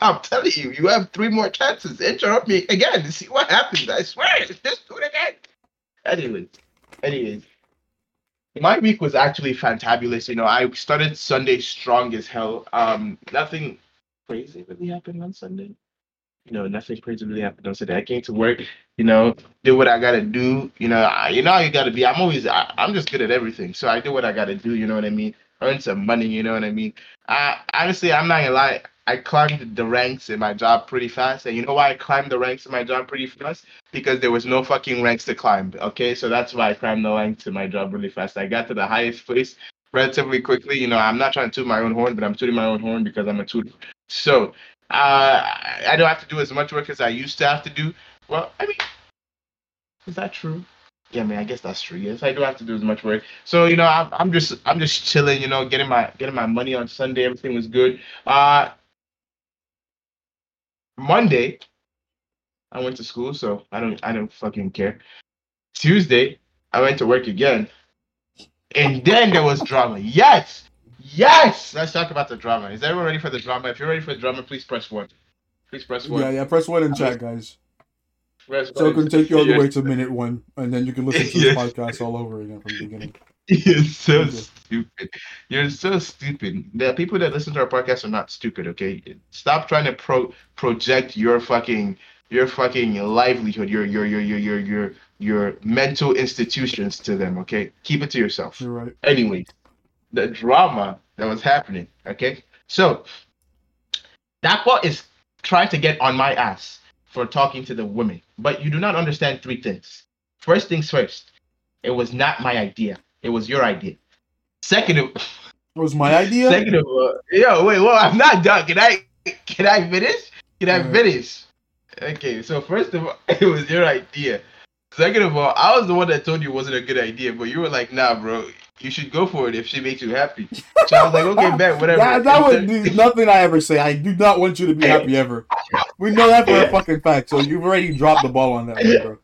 I'm telling you, you have three more chances. Interrupt me again to see what happens. I swear, just do it again. Anyways, anyways. My week was actually fantabulous. You know, I started Sunday strong as hell. Um, nothing crazy really happened on Sunday. You know, nothing crazy really happened on Sunday. I came to work. You know, did what I gotta do. You know, I, you know how you gotta be. I'm always, I, I'm just good at everything. So I did what I gotta do. You know what I mean? Earn some money. You know what I mean? I honestly, I'm not gonna lie. I climbed the ranks in my job pretty fast. And you know why I climbed the ranks in my job pretty fast? Because there was no fucking ranks to climb, okay? So that's why I climbed the ranks in my job really fast. I got to the highest place relatively quickly. You know, I'm not trying to toot my own horn, but I'm tooting my own horn because I'm a tutor. So uh, I don't have to do as much work as I used to have to do. Well, I mean, is that true? Yeah, I mean, I guess that's true. Yes, I don't have to do as much work. So, you know, I'm, I'm just I'm just chilling, you know, getting my getting my money on Sunday. Everything was good. Uh, Monday, I went to school, so I don't I don't fucking care. Tuesday, I went to work again, and then there was drama. Yes, yes. Let's talk about the drama. Is everyone ready for the drama? If you're ready for the drama, please press one. Please press one. Yeah, yeah. Press one in chat, guys. So it can take you all the way to minute one, and then you can listen to the podcast all over again from the beginning. You're so stupid. You're so stupid. The people that listen to our podcast are not stupid, okay? Stop trying to pro- project your fucking your fucking livelihood, your your your your your your your mental institutions to them, okay? Keep it to yourself. You're right. Anyway, the drama that was happening, okay? So that part is trying to get on my ass for talking to the women, but you do not understand three things. First things first, it was not my idea. It was your idea. Second of, it was my idea. Second of, uh, yo, wait, well, I'm not done. Can I, can I finish? Can I finish? Okay, so first of all, it was your idea. Second of all, I was the one that told you it wasn't a good idea, but you were like, nah, bro, you should go for it if she makes you happy. So I was like, okay, man, whatever. That, that would be nothing I ever say. I do not want you to be happy ever. We know that for a fucking fact. So you've already dropped the ball on that one, bro.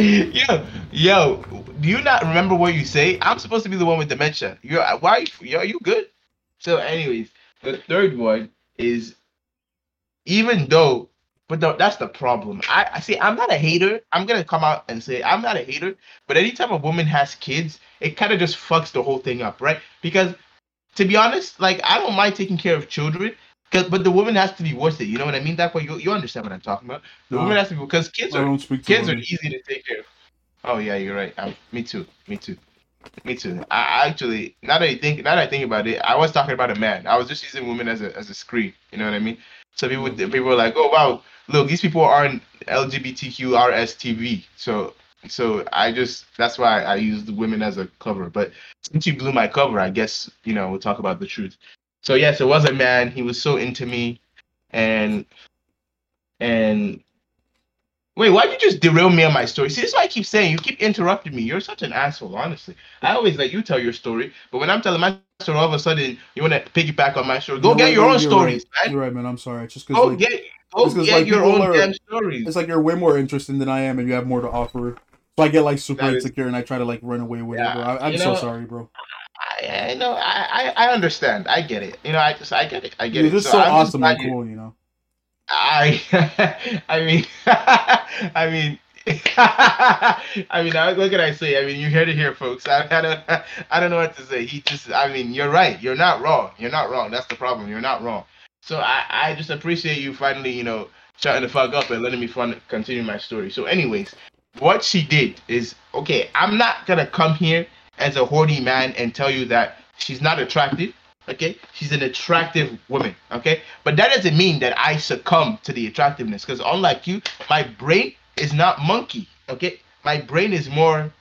Yo, yo, do you not remember what you say? I'm supposed to be the one with dementia. You're, why, yo, are you good? So anyways, the third one is, even though, but the, that's the problem. I, I see, I'm not a hater. I'm going to come out and say I'm not a hater. But anytime a woman has kids, it kind of just fucks the whole thing up, right? Because to be honest, like, I don't mind taking care of children. Cause, but the woman has to be worth it, you know what I mean? That way, you you understand what I'm talking about. The no, woman has to be, because kids are kids are easy to take care of. Oh yeah, you're right. I'm, me too. Me too. Me too. I, I actually, now that I think, now that I think about it, I was talking about a man. I was just using women as a as a screen. You know what I mean? So people people were like, oh wow, look, these people aren't L G B T Q R S T V. So so I just that's why I used women as a cover. But since you blew my cover, I guess you know we'll talk about the truth. So yes, it was a man. He was so into me, and and wait, why'd you just derail me on my story? See, this is why I keep saying you keep interrupting me. You're such an asshole, honestly. I always let you tell your story, but when I'm telling my story, all of a sudden you want to piggyback on my story. Go you're get right, your own stories, right. man. You're right, man. I'm sorry. It's just because go like, get, go get like, your own are, damn stories. It's like you're way more interesting than I am, and you have more to offer. So I get like super that insecure, is, and I try to like run away with yeah, it. Bro. I, I'm so know, sorry, bro. I, I know, I, I understand. I get it. You know, I just, I get it. I get Dude, it. This is so, so awesome and cool, you know. I, I mean, I mean, I mean, what can I say? I mean, you heard it here, folks. I, I don't, I don't know what to say. He just, I mean, you're right. You're not wrong. You're not wrong. That's the problem. You're not wrong. So I, I just appreciate you finally, you know, shutting the fuck up and letting me fun, continue my story. So anyways, what she did is, okay, I'm not going to come here as a horny man and tell you that she's not attractive, okay? She's an attractive woman, okay? But that doesn't mean that I succumb to the attractiveness, because unlike you, my brain is not monkey, okay? My brain is more,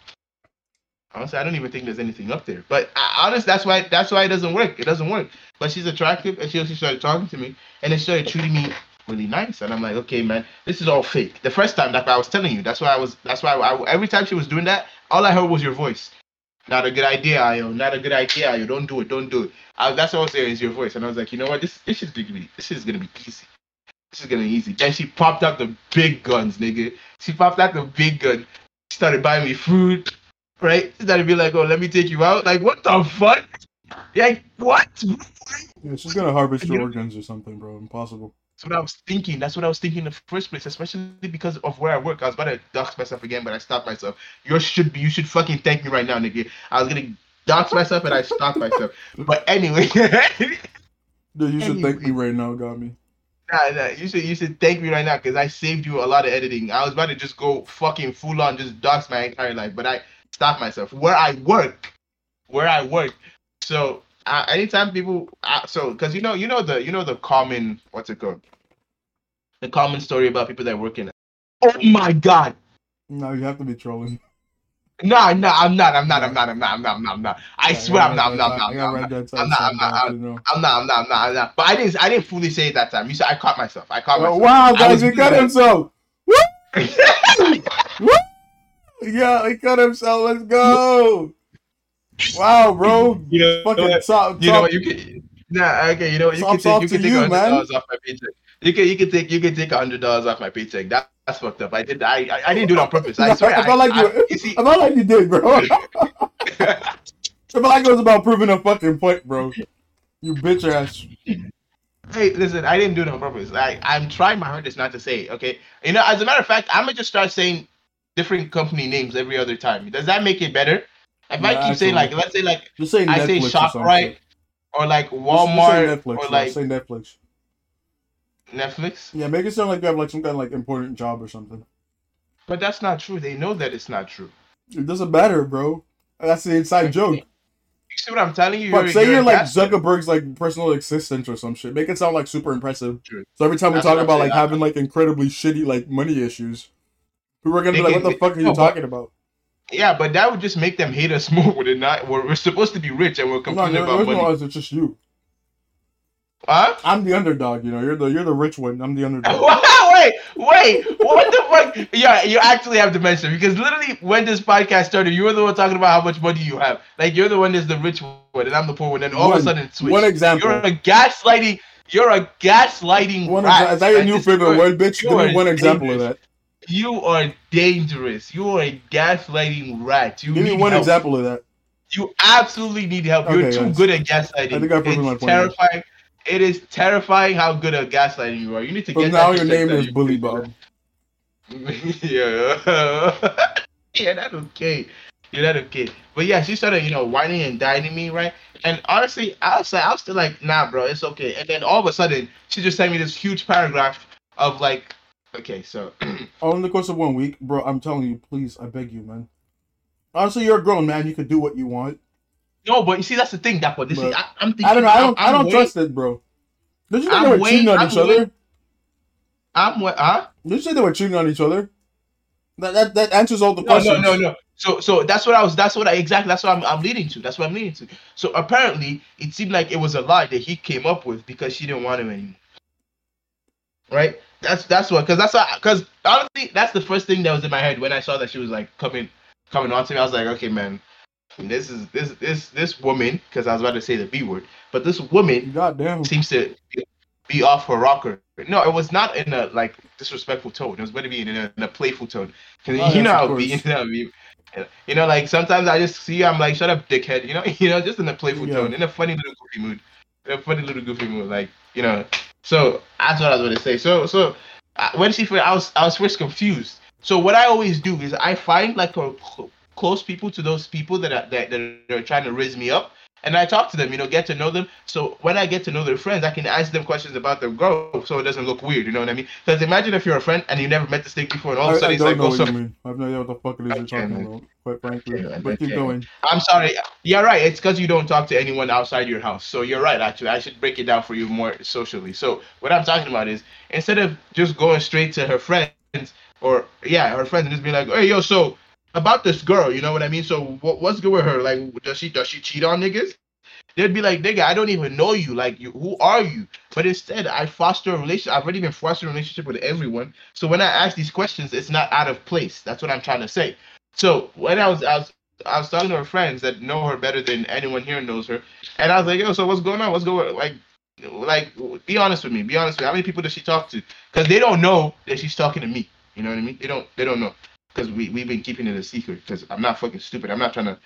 honestly, I don't even think there's anything up there, but I, honestly, that's why that's why it doesn't work. It doesn't work. But she's attractive, and she also started talking to me, and then she started treating me really nice, and I'm like, okay, man, this is all fake. The first time, like I was telling you, that's why I was, that's why I, every time she was doing that, all I heard was your voice. Not a good idea, Ayo. Not a good idea, Ayo. Don't do it. Don't do it. I, that's what I was saying is your voice. And I was like, you know what? This this is going to be this is gonna be easy. This is going to be easy. Then she popped out the big guns, nigga. She popped out the big gun. She started buying me food, right? She started being like, oh, let me take you out. Like, what the fuck? Like, what? Yeah, she's going to harvest your organs or something, bro. Impossible. That's what I was thinking. That's what I was thinking in the first place, especially because of where I work. I was about to dox myself again, but I stopped myself. You should be. You should fucking thank me right now, nigga. I was gonna dox myself and I stopped myself. But anyway, dude, you should anyway. thank me right now, got me. Nah, nah. You should. You should thank me right now because I saved you a lot of editing. I was about to just go fucking full on, just dox my entire life, but I stopped myself. Where I work, where I work. So uh, anytime people uh, so because you know you know the you know the common what's it called the common story about people that work in. Oh my god! No, you have to be trolling. No, no, I'm not. I'm not. I'm not. I'm not. I'm not. I'm not. I'm not. I swear, I'm not. I'm not. I'm not. I'm not. I'm not. I'm not. I'm not. I'm not. But I didn't. I didn't fully say it that time. You said I caught myself. I caught myself. Wow, guys, he cut himself. Whoop! Yeah, he cut himself. Let's go. Wow, bro. You know, fucking top. You know what? You can. Nah, okay. You know what? You can take. You can take a hundred dollars off my paycheck. You can. You can take. You can take a hundred dollars off my paycheck. That. That's fucked up. I did. I, I I didn't do it on purpose. I swear. I felt like I, you. See, I felt like you did, bro. I felt like it was about proving a fucking point, bro. You bitch ass. Hey, listen. I didn't do it on purpose. I I'm trying my hardest not to say it, okay. You know, as a matter of fact, I'm gonna just start saying different company names every other time. Does that make it better? If yeah, I keep absolutely. saying like, let's say like say I say ShopRite or, or like Walmart just, just Netflix, or like say Netflix. Netflix? Yeah, make it sound like you have like some kind of like important job or something. But that's not true. They know that it's not true. It doesn't matter, bro. That's the inside joke. You see what I'm telling you? But you're, say you're, you're like Zuckerberg's like personal assistant or some shit. Make it sound like super impressive. True. So every time that's we talk about saying, like having like incredibly shitty like money issues, people are gonna they, be like, "What the fuck they, are you no, talking but, about?" Yeah, but that would just make them hate us more. We're not. We're, we're supposed to be rich and we're complaining no, about money. No, it's just you. Huh? I'm the underdog, you know. You're the you're the rich one. I'm the underdog. wait, wait. What the fuck? Yeah, you actually have dementia because literally when this podcast started, you were the one talking about how much money you have. Like you're the one that's the rich one, and I'm the poor one. And all one, of a sudden, it's switched. One example. You're a gaslighting. You're a gaslighting. One exa- is that your new favorite word, bitch? Give me one example of that. You are dangerous. You are a gaslighting rat. You Give me one help. example of that. You absolutely need help. Okay, you're too yes. good at gaslighting. I think I've proven my point. Terrifying. Now. It is terrifying how good at gaslighting you are. You need to get now. Your name is Bully Bob. yeah, yeah, that's okay. Yeah, that's okay. But yeah, she started, you know, whining and dining me, right? And honestly, I was like, I was still like, nah, bro, it's okay. And then all of a sudden, she just sent me this huge paragraph of like, okay, so. All in the course of one week, bro. I'm telling you, please, I beg you, man. Honestly, you're a grown man. You can do what you want. No, but you see, that's the thing, Dapo. This but, is, I, I'm thinking. I don't know. I don't. I'm, I'm I don't wait. trust it, bro. Did you think I'm they were wait, cheating on I'm each wait. other? I'm what? Huh? Did you say they were cheating on each other? That that, that answers all the no, questions. No, no, no. So so that's what I was. That's what I exactly. That's what I'm. I'm leading to. That's what I'm leading to. So apparently, it seemed like it was a lie that he came up with because she didn't want him anymore. Right? That's that's what. Because that's because honestly, that's the first thing that was in my head when I saw that she was like coming coming on to me. I was like, okay, man. This is this this this woman, because I was about to say the B word, but this woman Goddamn. seems to be off her rocker. No, it was not in a like disrespectful tone. It was going to be in a, in a playful tone. Cause oh, you know how it be, you know, be, you know, like sometimes I just see I'm like, shut up, dickhead. You know, you know, just in a playful yeah. tone, in a funny little goofy mood, in a funny little goofy mood, like you know. So that's what I was going to say. So so I, when she, I was I was first confused. So what I always do is I find like a. close people to those people that are, that, that are trying to raise me up, and I talk to them, you know, get to know them. So when I get to know their friends, I can ask them questions about their growth, so it doesn't look weird. You know what I mean? Because imagine if you're a friend and you never met this thing before, and all I, of a sudden it's like, "Oh, so." I don't know what you mean. I've no idea what the fuck it is you're talking about. Quite frankly, but keep going. I'm sorry. Yeah, right. It's because you don't talk to anyone outside your house. So you're right. Actually, I should break it down for you more socially. So what I'm talking about is instead of just going straight to her friends or yeah, her friends and just be like, "Hey, yo, so." About this girl, you know what I mean? So what, what's good with her? Like, does she does she cheat on niggas? They'd be like, nigga, I don't even know you. Like, you, who are you? But instead, I foster a relationship. I've already been fostering a relationship with everyone. So when I ask these questions, it's not out of place. That's what I'm trying to say. So when I was I was, I was talking to her friends that know her better than anyone here knows her, and I was like, yo, so what's going on? What's going on? Like, like, be honest with me. Be honest with me. How many people does she talk to? Because they don't know that she's talking to me. You know what I mean? They don't. They don't know. Because we we've been keeping it a secret. Because I'm not fucking stupid. I'm not trying to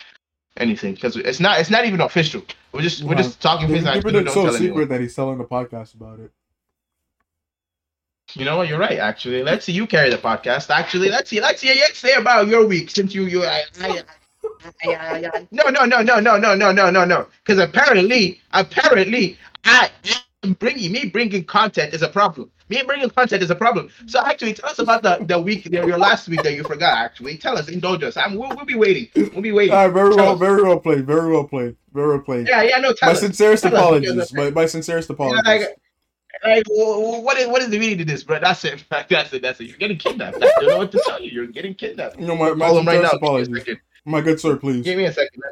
anything. Because it's not it's not even official. We're just yeah. we're just talking. He's keeping it so secret anyone. that he's selling the podcast about it. You know what? You're right. Actually, let's see. You carry the podcast. Actually, let's see. Let's see. Let's say about your week since you you. I, I, I, I, no no no no no no no no no no. Because apparently apparently I bringing me bringing content is a problem. Me bringing content is a problem. So actually, tell us about the, the week, the, your last week that you forgot. Actually, tell us. Indulge us. I'm, we'll, we'll be waiting. We'll be waiting. All right, very tell well, us. very well played, very well played, very well played. Yeah, yeah, no. Tell my us. sincerest tell apologies. Us. My, my sincerest apologies. You know, like, like, what is what is the meaning to this, bro? That's it. That's it. That's it. You're getting kidnapped. I don't know what to tell you. You're getting kidnapped. You know, my, my call him right now. Apologies. My good sir, please. Give me a second. Man.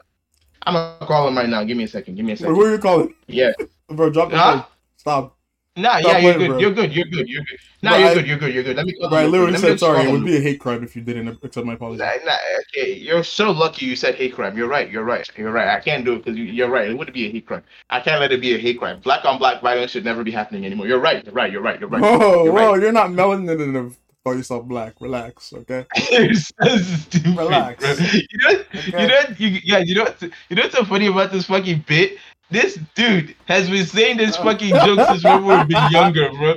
I'm gonna call him right now. Give me a second. Give me a second. Wait, where are you calling? Yeah, bro, drop the phone. Huh? Stop. Nah, Stop yeah, you're good. Bro. You're good. You're good. You're good. Nah, but you're I, good. You're good. You're good. Let me. Bro, I literally said just, sorry. It would be a hate crime if you didn't accept my apology. Nah, nah, okay, you're so lucky you said hate crime. You're right. You're right. You're right. I can't do it because you, you're right. It wouldn't be a hate crime. I can't let it be a hate crime. Black on black violence should never be happening anymore. You're right. You're right. You're right. You're right. Whoa, you're whoa, right. You're not melanin. Call yourself black. Relax, okay? You're so stupid. Relax. Bro. You know, okay. you know, you, yeah, you know, you know what's so funny about this fucking bit? This dude has been saying this fucking joke since when we've been younger, bro.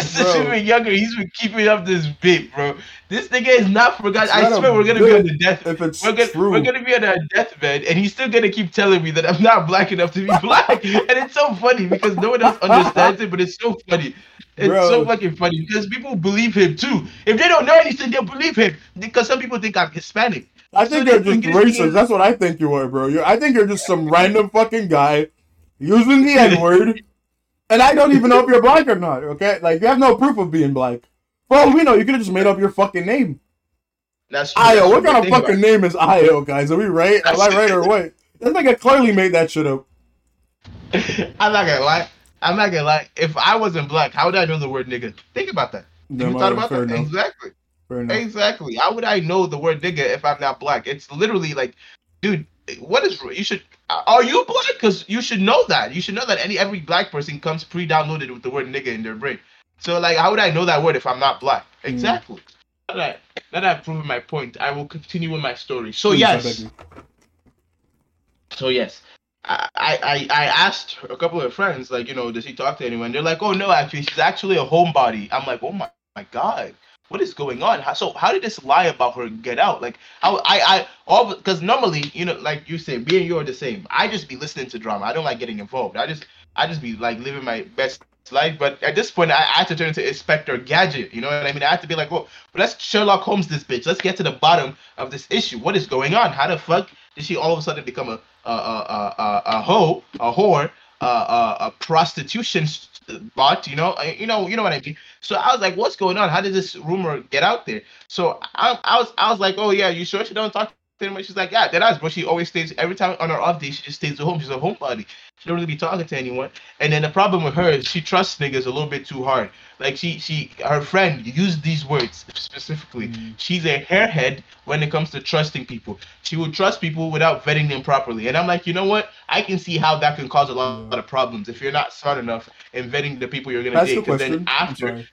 Since we've been younger, he's been keeping up this bit, bro. This nigga is not forgotten. It's I not swear we're gonna be on the death. If it's we're, gonna, true. we're gonna be on our deathbed, and he's still gonna keep telling me that I'm not black enough to be black. And it's so funny because no one else understands it, but it's so funny. It's bro. so fucking funny because people believe him too. If they don't know anything, they'll believe him because some people think I'm Hispanic. I think so you're just racist. That's what I think you are, bro. You're, I think you're just some random fucking guy using the N-word, and I don't even know if you're black or not, okay? Like, you have no proof of being black. Bro, we know you could have just made up your fucking name. That's true. Ayo, what kind of fucking name is Ayo, guys? Are we right? Am I right or what? That nigga clearly made that shit up. I'm not gonna lie. I'm not gonna lie. If I wasn't black, how would I know the word nigga? Think about that. No, you thought about that? Enough. Exactly. Exactly. How would I know the word nigga if I'm not black? It's literally like, dude, what is you should? Are you black? Because you should know that. You should know that any every black person comes pre-downloaded with the word nigga in their brain. So like, how would I know that word if I'm not black? Exactly. Mm. All right. Now that I've proven my point, I will continue with my story. So Please, yes. So yes. I, I, I asked a couple of friends, like, you know, does he talk to anyone? They're like, oh no, actually, she's actually a homebody. I'm like, oh my, my God. What is going on? How, so how did this lie about her get out? Like how I I all because normally, you know, like you say, me and you are the same. I just be listening to drama. I don't like getting involved. I just I just be like living my best life. But at this point, I, I had to turn into Inspector Gadget. You know what I mean? I had to be like, well, let's Sherlock Holmes this bitch. Let's get to the bottom of this issue. What is going on? How the fuck did she all of a sudden become a a a a, a hoe, a whore, a a, a prostitution? But you know, you know, you know what I mean. So I was like, "What's going on? How did this rumor get out there?" So I, I was, I was like, "Oh yeah, you sure she don't talk to anyone?" She's like, "Yeah, that is." But she always stays every time on her off day. She just stays at home. She's a homebody. She don't really be talking to anyone. And then the problem with her is she trusts niggas a little bit too hard. Like she, she, her friend used these words specifically. Mm. She's a hairhead when it comes to trusting people. She will trust people without vetting them properly. And I'm like, you know what? I can see how that can cause a lot, yeah. lot of problems if you're not smart enough in vetting the people you're gonna That's date. Because the then after,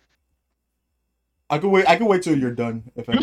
I can wait. I can wait till you're done. If I can.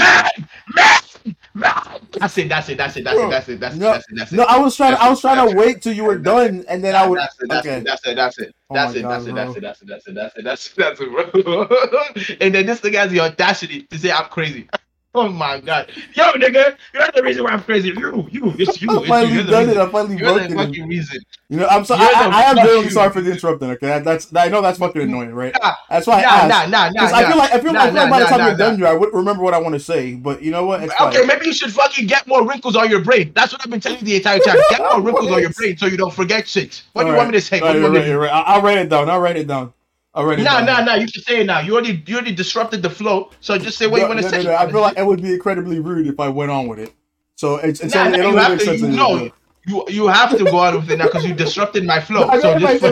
That's it. That's it. That's it. That's it. That's it. That's it. That's it. That's it. No, I was trying. I was trying to wait till you were done, and then I would. That's it. That's it. That's it. That's it. That's it. That's it. That's it. That's it. That's it. That's it. That's it. That's it. And then this nigga has the audacity to say I'm crazy. Oh my God, yo nigga, you're the reason why I'm crazy. You, you, it's you. I finally done it. I finally broke it. You're the fucking reason. You know, I'm sorry. I am really sorry for the interrupting. Okay, that's. I know that's fucking annoying, right? That's why I asked. Nah, nah, nah, nah. I feel like I feel like by the time you're done, you I would remember what I want to say. But you know what? Okay, maybe you should fucking get more wrinkles on your brain. That's what I've been telling you the entire time. Get more wrinkles on your brain so you don't forget shit. What do you want me to say? I'll write it down. I'll write it down. Already no, no, no, you can say it now. You already you already disrupted the flow, so just say what no, you want to no, say. No, no. I feel like it would be incredibly rude if I went on with it. So it's, it's nah, only, nah, it only makes sense to, No, you, you have to go on with it now because you disrupted my flow. I feel like if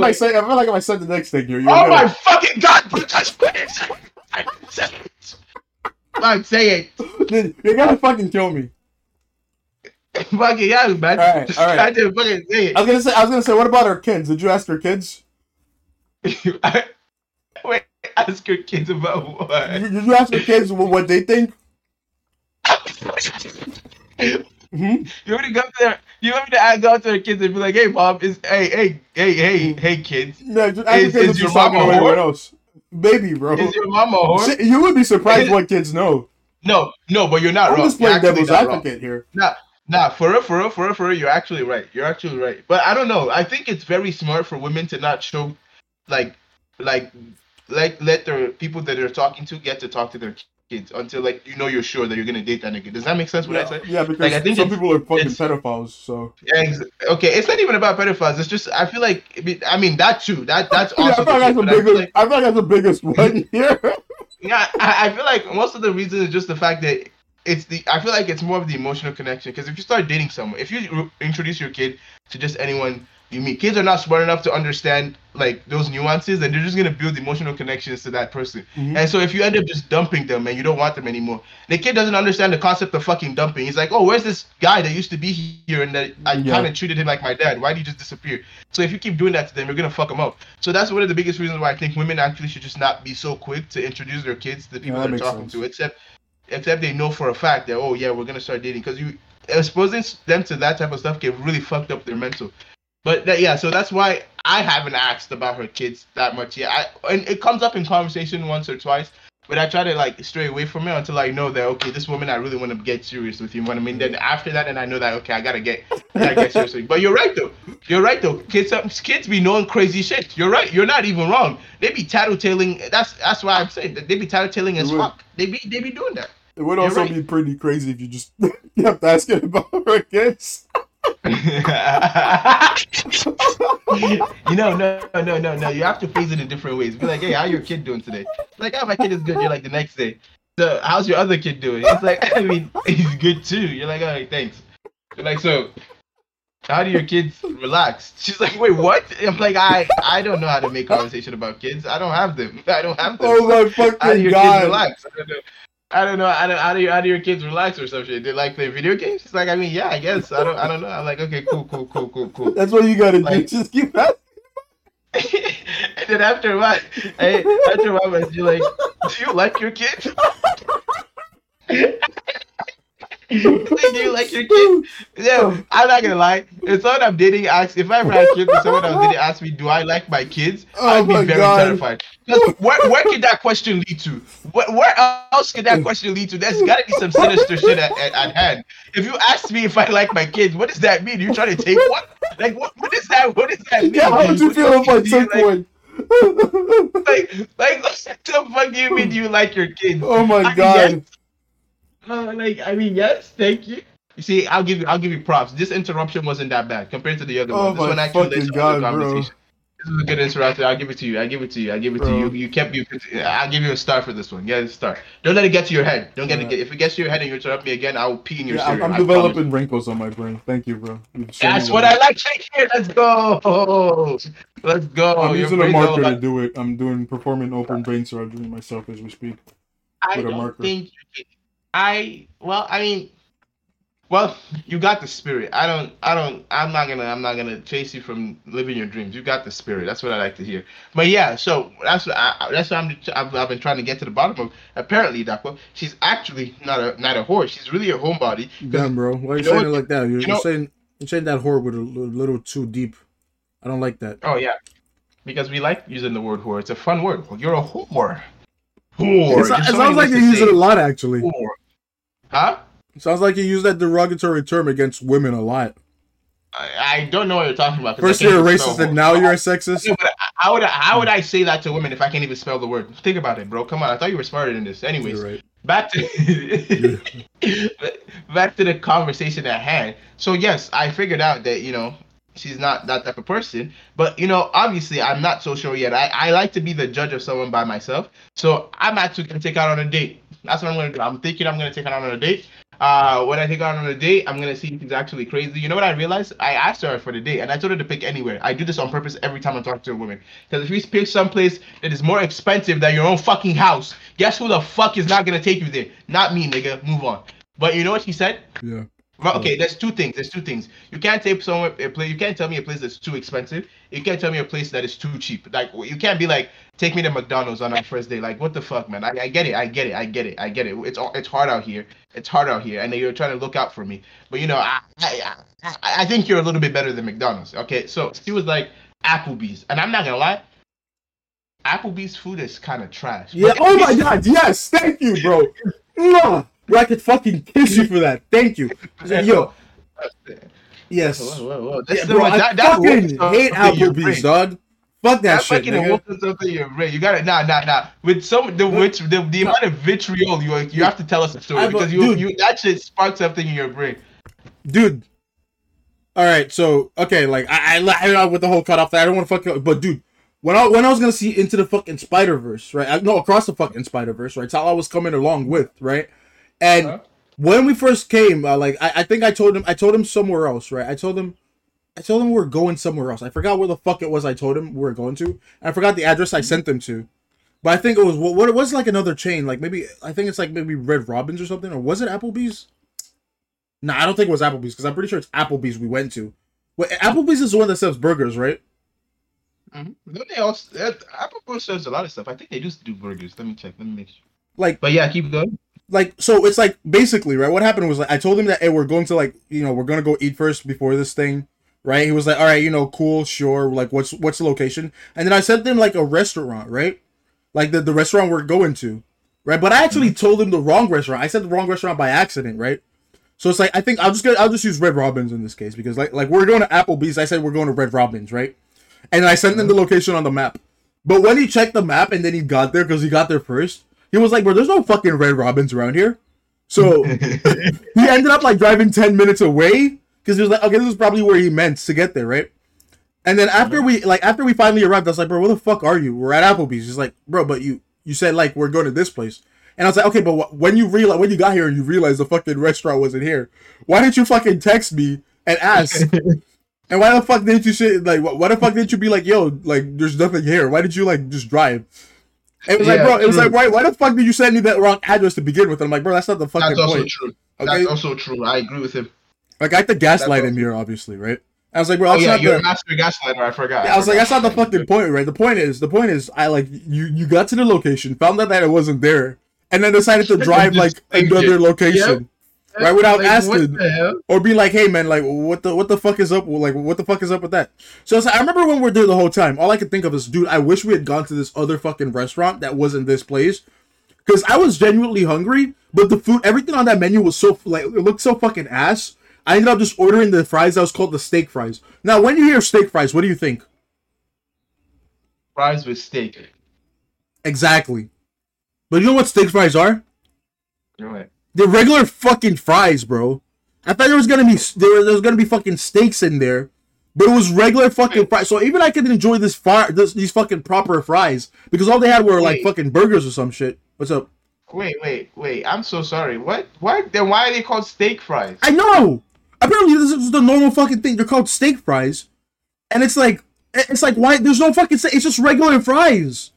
I said the next thing here. Oh gonna... my fucking God, bro, just quit it. Like, say it. You're gonna fucking kill me. Fucking yeah, man. All right, all right. I didn't fucking say it. I was gonna say, I was gonna say, what about our kids? Did you ask your kids? I, wait, ask your kids about what? Did you ask your kids what they think? Mm-hmm. You want to go to their, you want me to go to their kids and be like, "Hey, mom, is hey, hey, hey, hey, hey, kids, no, just ask is, kids is your mama a whore? Baby, bro, is your mama a whore?" You would be surprised is, what kids know. No, no, but you're not I'm wrong. I'm just playing devil's advocate here. Nah. Nah, for real, for real, for real, for real, you're actually right. You're actually right. But I don't know. I think it's very smart for women to not show like like like let the people that they're talking to get to talk to their kids until like you know you're sure that you're gonna date that nigga. Does that make sense? What yeah. I said? Yeah, because like, I think some people are fucking pedophiles. So yeah, ex- okay, it's not even about pedophiles. It's just I feel like I mean that too. That that's yeah, also. I thought that's the biggest. I, like, I thought that's the biggest one here. Yeah, I, I feel like most of the reason is just the fact that it's the. I feel like it's more of the emotional connection because if you start dating someone, if you re- introduce your kid to just anyone you meet, kids are not smart enough to understand like those nuances, and they're just gonna build emotional connections to that person. Mm-hmm. And so if you end up just dumping them and you don't want them anymore, the kid doesn't understand the concept of fucking dumping. He's like, oh, where's this guy that used to be here and that I yeah. kind of treated him like my dad? Why did he just disappear? So if you keep doing that to them, you're gonna fuck them up. So that's one of the biggest reasons why I think women actually should just not be so quick to introduce their kids to the people yeah, that they're talking sense. to, except except they know for a fact that oh yeah, we're gonna start dating, because you exposing them to that type of stuff can really fuck up their mental. But that, yeah, so that's why I haven't asked about her kids that much yet. I, and it comes up in conversation once or twice, but I try to like stray away from it until I know that okay, this woman I really want to get serious with. You know what I mean? Then after that, and I know that okay, I gotta get, I get serious. But you're right though. You're right though. Kids, kids be knowing crazy shit. You're right. You're not even wrong. They be tattletaling. That's that's why I'm saying that they be tattletaling as fuck. They be they be doing that. It would also right. be pretty crazy if you just kept asking about her kids. you know, no, no, no, no. You have to phrase it in different ways. Be like, hey, how your kid doing today? Like, oh, my kid is good. You're like the next day. So, how's your other kid doing? It's like, I mean, he's good too. You're like, all right, thanks. You're like, so, how do your kids relax? She's like, wait, what? I'm like, I, I don't know how to make conversation about kids. I don't have them. I don't have them. Oh my fucking god! How do your kids relax? I don't know. I don't know, I don't, how do you, how do your kids relax or some shit? They like play video games? She's like, I mean, yeah, I guess. I don't I don't know. I'm like, okay, cool, cool, cool, cool, cool. That's what you gotta like, do. Just keep asking. And then after a while, I, after a while, you're like, do you like your kid? Like, do you like your kid? Yeah, I'm not gonna lie. If someone I'm dating asks, if I ever had kids and someone I was dating asks me, do I like my kids? Oh, I'd be very God. terrified. Where, where could that question lead to? Where, where else could that question lead to? There's gotta be some sinister shit at, at, at hand. If you ask me if I like my kids, what does that mean? You trying to take one? Like, what, what is that? What does that mean? Yeah, how would you feel if I took one? Like, like, what the fuck do you mean you like your kids? Oh my I God. Guess, Uh, like I mean, yes, thank you. You see, I'll give you, I'll give you props. This interruption wasn't that bad compared to the other oh one. This one actually led to the conversation. Bro. This is a good interruption. I'll give it to you. I give it to you. I give it bro. to you. You kept you. I'll give you a star for this one. Yeah, a star. Don't let it get to your head. Don't yeah. get it. Get, if it gets to your head and you interrupt me again, I will pee in your. Yeah, cereal. I'm, I'm developing promise. wrinkles on my brain. Thank you, bro. That's what I like. Right here. Let's go. Let's go. I'm your using a marker to do it. I'm doing performing open brain surgery myself as we speak. I with don't a marker. think. You I well, I mean, well, you got the spirit. I don't, I don't, I'm not gonna, I'm not gonna chase you from living your dreams. You got the spirit. That's what I like to hear. But yeah, so that's what I, that's what I'm, I've, I've been trying to get to the bottom of. Apparently, Dakwa, she's actually not a, not a whore. She's really a homebody. Damn, bro, why are you, you know saying it like that? You're, you know, you're saying, you're saying that whore with a little too deep. I don't like that. Oh yeah, because we like using the word whore. It's a fun word. You're a whore. Whore. It sounds like you use it a lot, actually. Whore. Huh? Sounds like you use that derogatory term against women a lot. I, I don't know what you're talking about. First you're a racist and now you're a sexist? Yeah, but how would I, how would I say that to women if I can't even spell the word? Think about it, bro. Come on. I thought you were smarter than this. Anyways, you're right. back to back to the conversation at hand. So yes, I figured out that, you know, she's not that type of person. But, you know, obviously I'm not so sure yet. I, I like to be the judge of someone by myself. So I'm actually going to take out on a date. That's what I'm going to do. I'm thinking I'm going to take her out on a date. Uh, when I take her out on a date, I'm going to see if she's actually crazy. You know what I realized? I asked her for the date, and I told her to pick anywhere. I do this on purpose every time I talk to a woman. Because if you pick someplace that is more expensive than your own fucking house, guess who the fuck is not going to take you there? Not me, nigga. Move on. But you know what she said? Yeah. Well, okay, there's two things. There's two things. You can't take somewhere a place. You can't tell me a place that's too expensive. You can't tell me a place that is too cheap. Like, you can't be like, take me to McDonald's on our first day. Like, what the fuck, man? I, I get it. I get it. I get it. I get it. It's it's hard out here. It's hard out here, and you're trying to look out for me. But you know, I I I, I think you're a little bit better than McDonald's. Okay, so she was like Applebee's, and I'm not gonna lie. Applebee's food is kind of trash. Yeah. Oh my god. Yes. Thank you, bro. No. I could fucking kiss you for that. Thank you. Yo. Yes. Whoa, whoa, whoa. Yeah, bro, I that, that fucking hate Applebee's, dog. Fuck that That's shit, like nigga. That's fucking the your You got it. Nah, nah, nah. With some the which the, the amount of vitriol you you have to tell us a story I, because you, dude, you that shit sparks something in your brain, dude. All right, so okay, like I I, I with the whole cutoff that I don't want to fucking. But dude, when I when I was gonna see Into the fucking Spider-Verse, right? I, no, Across the fucking Spider-Verse, right? That's all I was coming along with, right? And uh-huh. when we first came, uh, like I, I think I told him I told him somewhere else, right? I told him. I told him we were going somewhere else. I forgot where the fuck it was I told him we were going to. I forgot the address I sent them to. But I think it was, what it was like another chain. Like maybe, I think it's like maybe Red Robin's or something. Or was it Applebee's? No, nah, I don't think it was Applebee's because I'm pretty sure it's Applebee's we went to. Wait, Applebee's is the one that sells burgers, right? Mm-hmm. Don't they also, Applebee's sells a lot of stuff. I think they just do burgers. Let me check. Let me make sure. Like, but yeah, keep going. Like, so it's like basically, right? What happened was like I told him that, hey, we're going to like, you know, we're going to go eat first before this thing. Right, he was like, all right, you know, cool, sure, like, what's what's the location? And then I sent them, like, a restaurant, right? Like, the, the restaurant we're going to, right? But I actually told them the wrong restaurant. I said the wrong restaurant by accident, right? So it's like, I think I'll just get, I'll just use Red Robin's in this case, because, like, like we're going to Applebee's. I said we're going to Red Robin's, right? And I sent them the location on the map. But when he checked the map and then he got there, because he got there first, he was like, bro, there's no fucking Red Robin's around here. So he ended up, like, driving ten minutes away. Because he was like, okay, this is probably where he meant to get there, right? And then after we, like, after we finally arrived, I was like, bro, where the fuck are you? We're at Applebee's. He's like, bro, but you, you said, like, we're going to this place. And I was like, okay, but wh- when you realize, when you got here and you realized the fucking restaurant wasn't here, why didn't you fucking text me and ask? And why the fuck didn't you say, like, why the fuck didn't you be like, yo, like, there's nothing here. Why did you, like, just drive? And it was yeah, like, bro, true. It was like, why, why the fuck did you send me that wrong address to begin with? And I'm like, bro, that's not the fucking that's also point. True. Okay? That's also true. I agree with him. Like, I had to gaslight him here, obviously, right? I was like, bro, oh, yeah, you're a master gaslighter, I forgot. Yeah, I was I like, that's not the fucking point, right? The point is, the point is, I, like, you, you got to the location, found out that it wasn't there, and then decided to drive, like, another it. location, yep. right, without like, asking. Or be like, hey, man, like, what the what the fuck is up with, like, what the fuck is up with that? So, it's like, I remember when we were there the whole time, all I could think of is, dude, I wish we had gone to this other fucking restaurant that wasn't this place, because I was genuinely hungry, but the food, everything on that menu was so, like, it looked so fucking ass. I ended up just ordering the fries that was called the steak fries. Now, when you hear steak fries, what do you think? Fries with steak. Exactly. But you know what steak fries are? You're right. They're regular fucking fries, bro. I thought there was gonna be there, there was gonna be fucking steaks in there, but it was regular fucking Wait. fries. So even I could enjoy this far this, these fucking proper fries because all they had were Wait. like fucking burgers or some shit. What's up? Wait, wait, wait! I'm so sorry. What? What? Then why are they called steak fries? I know. Apparently, this is the normal fucking thing. They're called steak fries, and it's like, it's like, why? There's no fucking steak. It's just regular fries,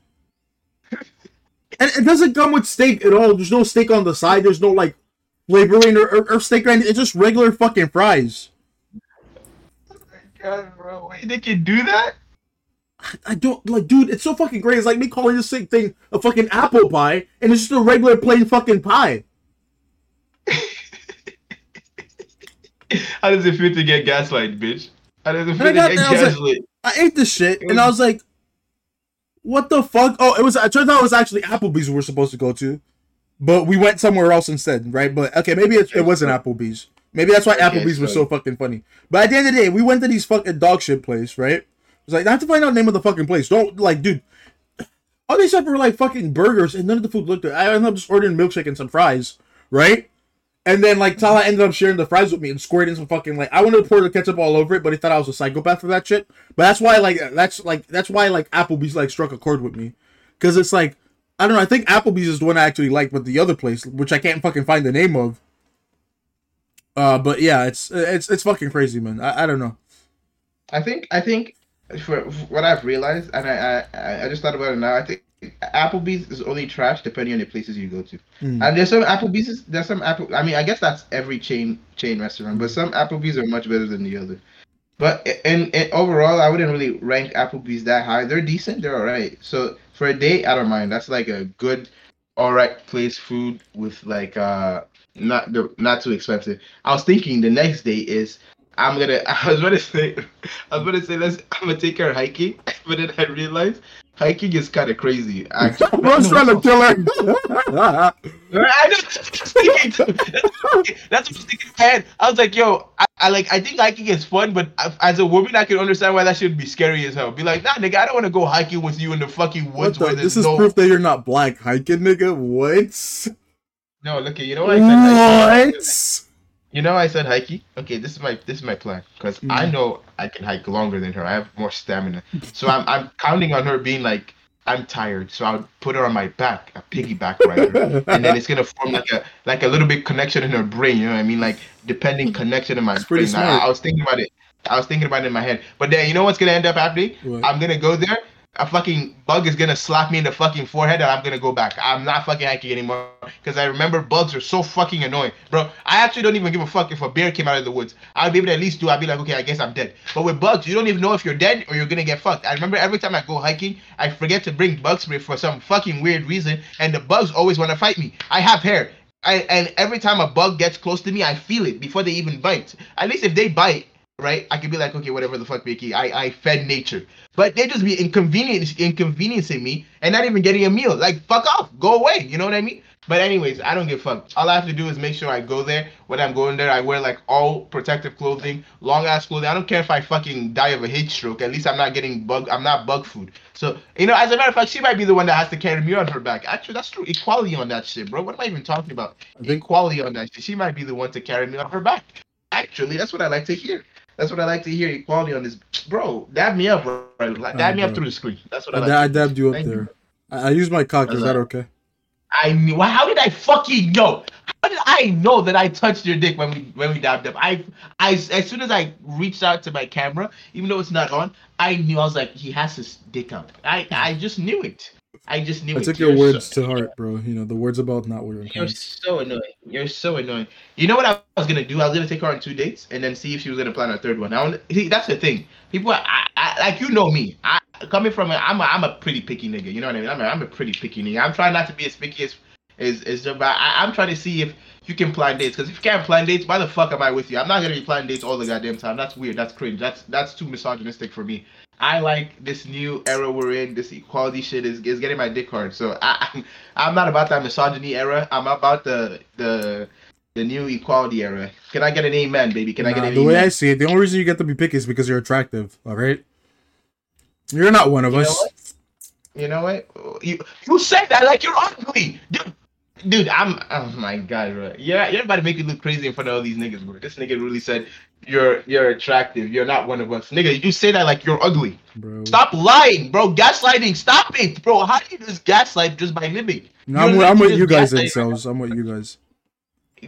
and it doesn't come with steak at all. There's no steak on the side. There's no like flavoring or, or, or steak or anything. It's just regular fucking fries. Oh my god, bro! Wait, they can do that? I don't, like, dude, it's so fucking great. It's like me calling this sick thing a fucking apple pie, and it's just a regular plain fucking pie. How does it feel to get gaslighted, bitch? How does it feel to get gaslighted? Like, I ate this shit, and I was like, what the fuck? Oh, it was, it turned out it was actually Applebee's we were supposed to go to, but we went somewhere else instead, right? But, okay, maybe it, it wasn't Applebee's. Maybe that's why Applebee's was so fucking funny. But at the end of the day, we went to these fucking dog shit place, right? It's like, I have to find out the name of the fucking place. Don't, like, dude. All they said were, like, fucking burgers, and none of the food looked good. I ended up just ordering milkshake and some fries, right? And then, like, Tala ended up sharing the fries with me and squared in some fucking, like, I wanted to pour the ketchup all over it, but he thought I was a psychopath for that shit. But that's why, like, that's, like, that's why, like, Applebee's, like, struck a chord with me. Because it's, like, I don't know, I think Applebee's is the one I actually liked, but the other place, which I can't fucking find the name of. Uh, but, yeah, it's, it's, it's fucking crazy, man. I, I don't know. I think, I think... For, for what I've realized, and I, I I just thought about it now, I think Applebee's is only trash depending on the places you go to. Mm. And there's some Applebee's, there's some Apple. I mean, I guess that's every chain chain restaurant, but some Applebee's are much better than the other. But and overall, I wouldn't really rank Applebee's that high. They're decent, they're alright. So for a day, I don't mind. That's like a good, alright place food with like uh not not too expensive. I was thinking the next day is. I'm gonna. I was gonna say. I was gonna say. Let's. I'm gonna take her hiking, but then I realized hiking is kind of crazy. Actually, I was trying to tell her. I know, that's what I was thinking. That's what I was thinking in my head. I was like, yo, I, I like, I think hiking is fun, but I, as a woman, I can understand why that should be scary as hell. Be like, nah, nigga, I don't want to go hiking with you in the fucking woods the, where there's no... This is no... proof that you're not black hiking, nigga. What? No, look, you know what I said? What? Hiking. You know I said hiking? Okay, this is my this is my plan, because mm. I know I can hike longer than her. I have more stamina. So I'm I'm counting on her being like, I'm tired, so I'll put her on my back, a piggyback rider, and then it's gonna form like a like a little bit connection in her brain. You know what I mean? Like depending connection in my That's brain. I, I was thinking about it. I was thinking about it in my head. But then you know what's gonna end up happening? What? I'm gonna go there. A fucking bug is gonna slap me in the fucking forehead, and I'm gonna go back. I'm not fucking hiking anymore, because I remember bugs are so fucking annoying, bro. I actually don't even give a fuck if a bear came out of the woods. I'd be able to at least do. I'd be like, okay, I guess I'm dead. But with bugs, you don't even know if you're dead or you're gonna get fucked. I remember every time I go hiking, I forget to bring bug spray for some fucking weird reason, and the bugs always wanna fight me. I have hair. I, and every time a bug gets close to me, I feel it before they even bite. At least if they bite, right, I could be like, okay, whatever the fuck, Mickey, I, I fed nature. But they just be inconvenience, inconveniencing me and not even getting a meal. Like, fuck off, go away, you know what I mean? But anyways, I don't give a fuck. All I have to do is make sure I go there. When I'm going there, I wear like all protective clothing, long-ass clothing. I don't care if I fucking die of a heat stroke. At least I'm not getting bug, I'm not bug food. So, you know, as a matter of fact, she might be the one that has to carry me on her back. Actually, that's true. Equality on that shit, bro. What am I even talking about? Equality on that shit. She might be the one to carry me on her back. Actually, that's what I like to hear. That's what I like to hear. Equality on this, bro. Dab me up, bro. Like, dab uh, me bro. up through the screen. That's what I, I like. I dabbed you up Thank there. You. I, I used my cock. Is that okay? I knew. How did I fucking know? How did I know that I touched your dick when we when we dabbed up? I I as soon as I reached out to my camera, even though it's not on, I knew. I was like, he has his dick out. I I just knew it. I just knew I it. I took your You're words so, to heart, bro. You know, the words about not wearing pants. You're so annoying. You're so annoying. You know what I was going to do? I was going to take her on two dates and then see if she was going to plan a third one. I wanna, see, that's the thing. People, I, I, like, you know me. I, coming from, a, I'm, a, I'm a pretty picky nigga. You know what I mean? I'm a, I'm a pretty picky nigga. I'm trying not to be as picky as, as, as but I, I'm trying to see if you can plan dates. Because if you can't plan dates, why the fuck am I with you? I'm not going to be planning dates all the goddamn time. That's weird. That's cringe. That's, that's too misogynistic for me. I like this new era we're in. This equality shit is, is getting my dick hard. So I, I'm I'm not about that misogyny era. I'm about the the the new equality era. Can I get an amen, baby? Can nah, I get an the amen? The way I see it, the only reason you get to be picky is because you're attractive. All right, you're not one of you us. Know you know what? You you said that like you're ugly, dude. Dude, I'm. Oh my god, bro. Yeah, you're about to make me look crazy in front of all these niggas, bro. This nigga really said you're you're attractive. You're not one of us, nigga. You say that like you're ugly, bro. Stop lying, bro. Gaslighting. Stop it, bro. How do you just gaslight just by living? No, I'm, I'm with you guys themselves. I'm with you guys.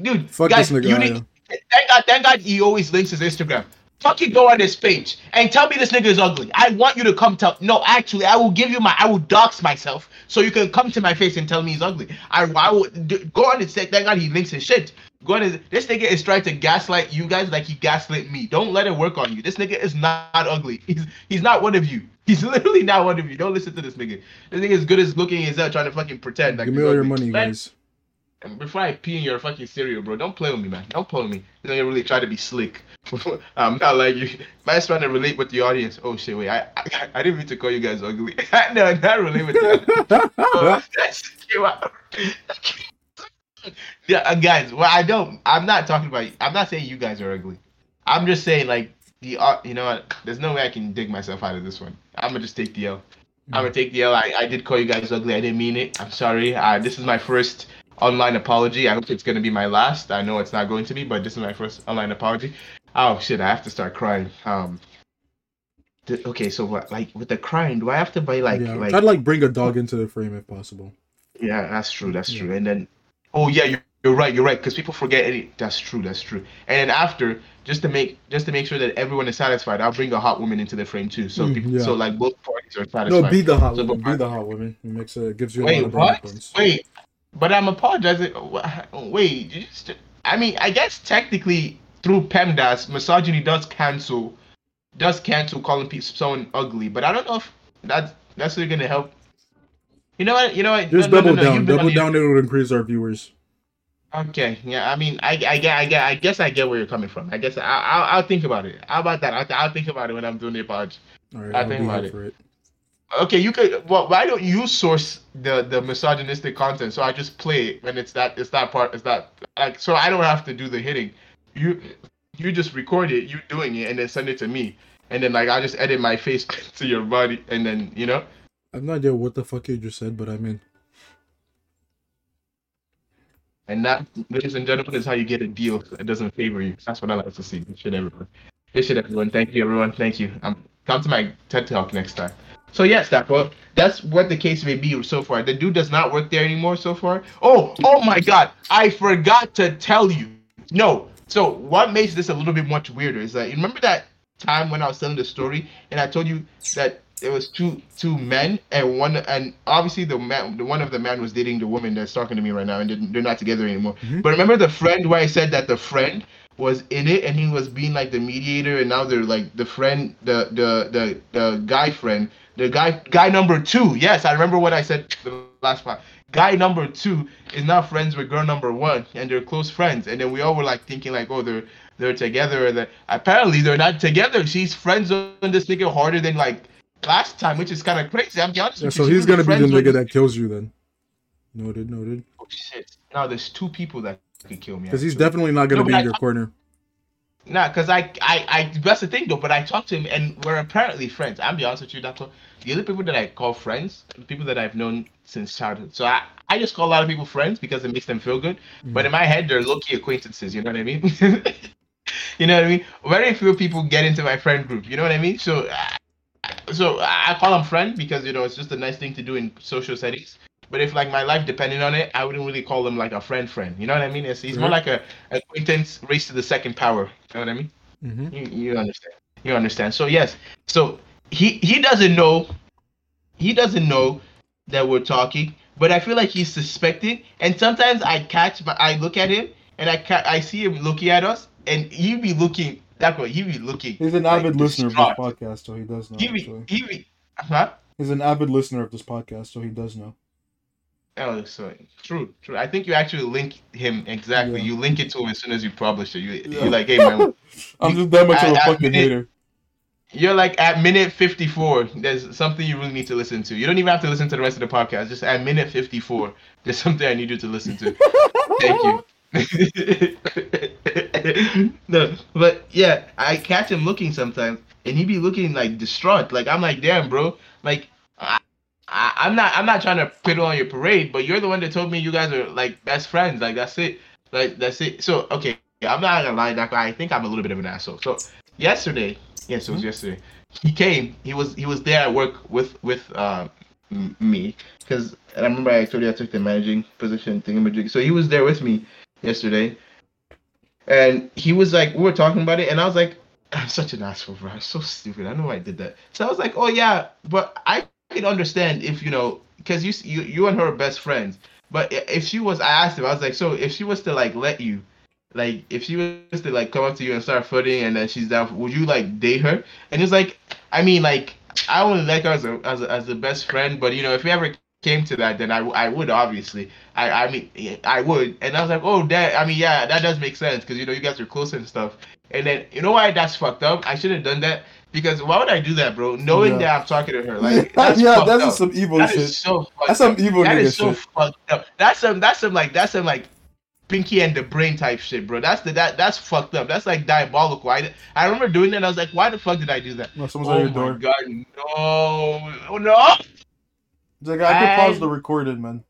Dude, fuck guys, this nigga. You need, thank God, thank God, he always links his Instagram. Fucking go on this page and tell me this nigga is ugly. I want you to come tell. No, actually, I will give you my. I will dox myself so you can come to my face and tell me he's ugly. I, I will do, go on and say, thank God he links his shit. Go on. His, this nigga is trying to gaslight you guys like he gaslit me. Don't let it work on you. This nigga is not, not ugly. He's he's not one of you. He's literally not one of you. Don't listen to this nigga. This nigga is good as looking as hell trying to fucking pretend. Like, give me all ugly. Your money, guys. Before I pee in your fucking cereal, bro, don't play with me, man. Don't play with me. You don't really try to be slick. I'm not like you. I'm trying to relate with the audience. Oh, shit, wait. I I, I didn't mean to call you guys ugly. No, I can't relate with the audience. That shit came out. Yeah, uh, guys, well, I don't. I'm not talking about you. I'm not saying you guys are ugly. I'm just saying, like, the uh, you know what? There's no way I can dig myself out of this one. I'm going to just take the L. I'm going to take the L. I, I did call you guys ugly. I didn't mean it. I'm sorry. Uh, this is my first online apology. I hope it's going to be my last. I know it's not going to be, but this is my first online apology. Oh shit, I have to start crying. Um th- okay, so what, like with the crying, do I have to buy like yeah, like I'd like bring a dog into the frame if possible. Yeah, that's true. That's yeah. true. And then oh yeah, you're, you're right. You're right cuz people forget it. That's true. That's true. And then after just to make just to make sure that everyone is satisfied, I'll bring a hot woman into the frame too. So mm, people, yeah. so like both parties are satisfied. No, be the hot so woman. Be the hot woman. It makes a, it gives you Wait, a lot of points. Wait. But I'm apologizing. Wait, you just, I mean, I guess technically through PEMDAS, misogyny does cancel, does cancel calling people someone ugly. But I don't know if that's that's really gonna help. You know what? You know what? Just no, double no, no, down, double down. Your... It will increase our viewers. Okay. Yeah. I mean, I I get, I get, I guess I get where you're coming from. I guess I, I'll I'll think about it. How about that? I'll, I'll think about it when I'm doing the apology. All right, I'll, I'll think about it. it. Okay, you could. Well, why don't you source the, the misogynistic content? So I just play it when it's that it's that part. It's that like so I don't have to do the hitting. You you just record it, you doing it, and then send it to me, and then like I just edit my face to your body, and then you know. I have no idea what the fuck you just said, but I mean. And that, ladies and gentlemen, is how you get a deal that doesn't favor you. That's what I like to see. Good shit, everyone. Good shit, everyone. Thank you, everyone. Thank you. Um, come to my TED Talk next time. So yes, that, well, that's what the case may be so far. The dude does not work there anymore so far. Oh, oh my God! I forgot to tell you. No. So what makes this a little bit much weirder is that you remember that time when I was telling the story and I told you that it was two two men and one and obviously the man the one of the man was dating the woman that's talking to me right now and they're not together anymore. Mm-hmm. But remember the friend where I said that the friend was in it and he was being like the mediator and now they're like the friend the the the, the guy friend the guy guy number two. Yes, I remember what I said the last part. Guy number two is now friends with girl number one and they're close friends and then we all were like thinking like oh they're they're together and apparently they're not together. She's friends on this nigga harder than like last time, which is kind of crazy. I'm honest yeah, with you. So he's gonna be the nigga that kills you then. Noted, noted. Oh shit! Now there's two people that could kill me. Because he's definitely not gonna no, be in I your talk- corner. Nah, cause I, I, I. That's the thing though. But I talked to him, and we're apparently friends. I'm be honest with you, Doctor. The other people that I call friends, the people that I've known since childhood. So I, I just call a lot of people friends because it makes them feel good. Mm. But in my head, they're low-key acquaintances. You know what I mean? You know what I mean? Very few people get into my friend group. You know what I mean? So. I, So I call them friend because, you know, it's just a nice thing to do in social settings. But if, like, my life depended on it, I wouldn't really call them, like, a friend friend. You know what I mean? It's, it's mm-hmm. more like a acquaintance race to the second power. You know what I mean? Mm-hmm. You, you understand. You understand. So, yes. So he, he doesn't know. He doesn't know that we're talking. But I feel like he's suspecting. And sometimes I catch, my, I look at him, and I ca- I see him looking at us. And he'd be looking. That's what he be looking. He's an avid like, listener distraught. of this podcast, so he does know. He be, he be, huh? He's an avid listener of this podcast, so he does know. Oh, so true, true. I think you actually link him exactly. Yeah. You link it to him as soon as you publish it. You, yeah. You're like, hey man, I'm just that much at, of a fucking minute, hater. You're like at minute fifty-four. There's something you really need to listen to. You don't even have to listen to the rest of the podcast. Just at minute fifty-four, there's something I need you to listen to. Thank you. No, but yeah, I catch him looking sometimes, and he be looking like distraught. Like I'm like, damn, bro. Like I, I, I'm not, I'm not trying to piddle on your parade, but you're the one that told me you guys are like best friends. Like that's it. Like that's it. So okay, yeah, I'm not gonna lie, that guy. I think I'm a little bit of an asshole. So yesterday, yes, it was yesterday. He came. He was, he was there at work with, with uh, m- me, because I remember I told you I took the managing position thingamajig. So he was there with me yesterday, and he was like, we were talking about it, and I was like, I'm such an asshole, bro. I'm so stupid. I know why I did that. So I was like, oh yeah, but I can understand if, you know, because you, you you and her are best friends, but if she was, I asked him, I was like, so if she was to like let you, like if she was to like come up to you and start flirting and then she's down, would you like date her? And he was like, I mean, like I only like her as a, as a, as a best friend, but you know, if we ever came to that, then I, I would obviously I I mean I would. And I was like, oh that I mean yeah that does make sense, because you know you guys are close and stuff. And then you know why that's fucked up? I should have done that, because why would I do that, bro? Knowing yeah. that I'm talking to her, like that's yeah fucked that's up. some evil that shit. Is so that's some evil that nigga is so shit. Fucked up. That's some that's some like that's some like Pinky and the Brain type shit, bro. That's the that that's fucked up. That's like diabolical. I, I remember doing that and I was like, why the fuck did I do that? No, someone's oh at your door. God, no oh, no. Like, I could pause the recorded, man.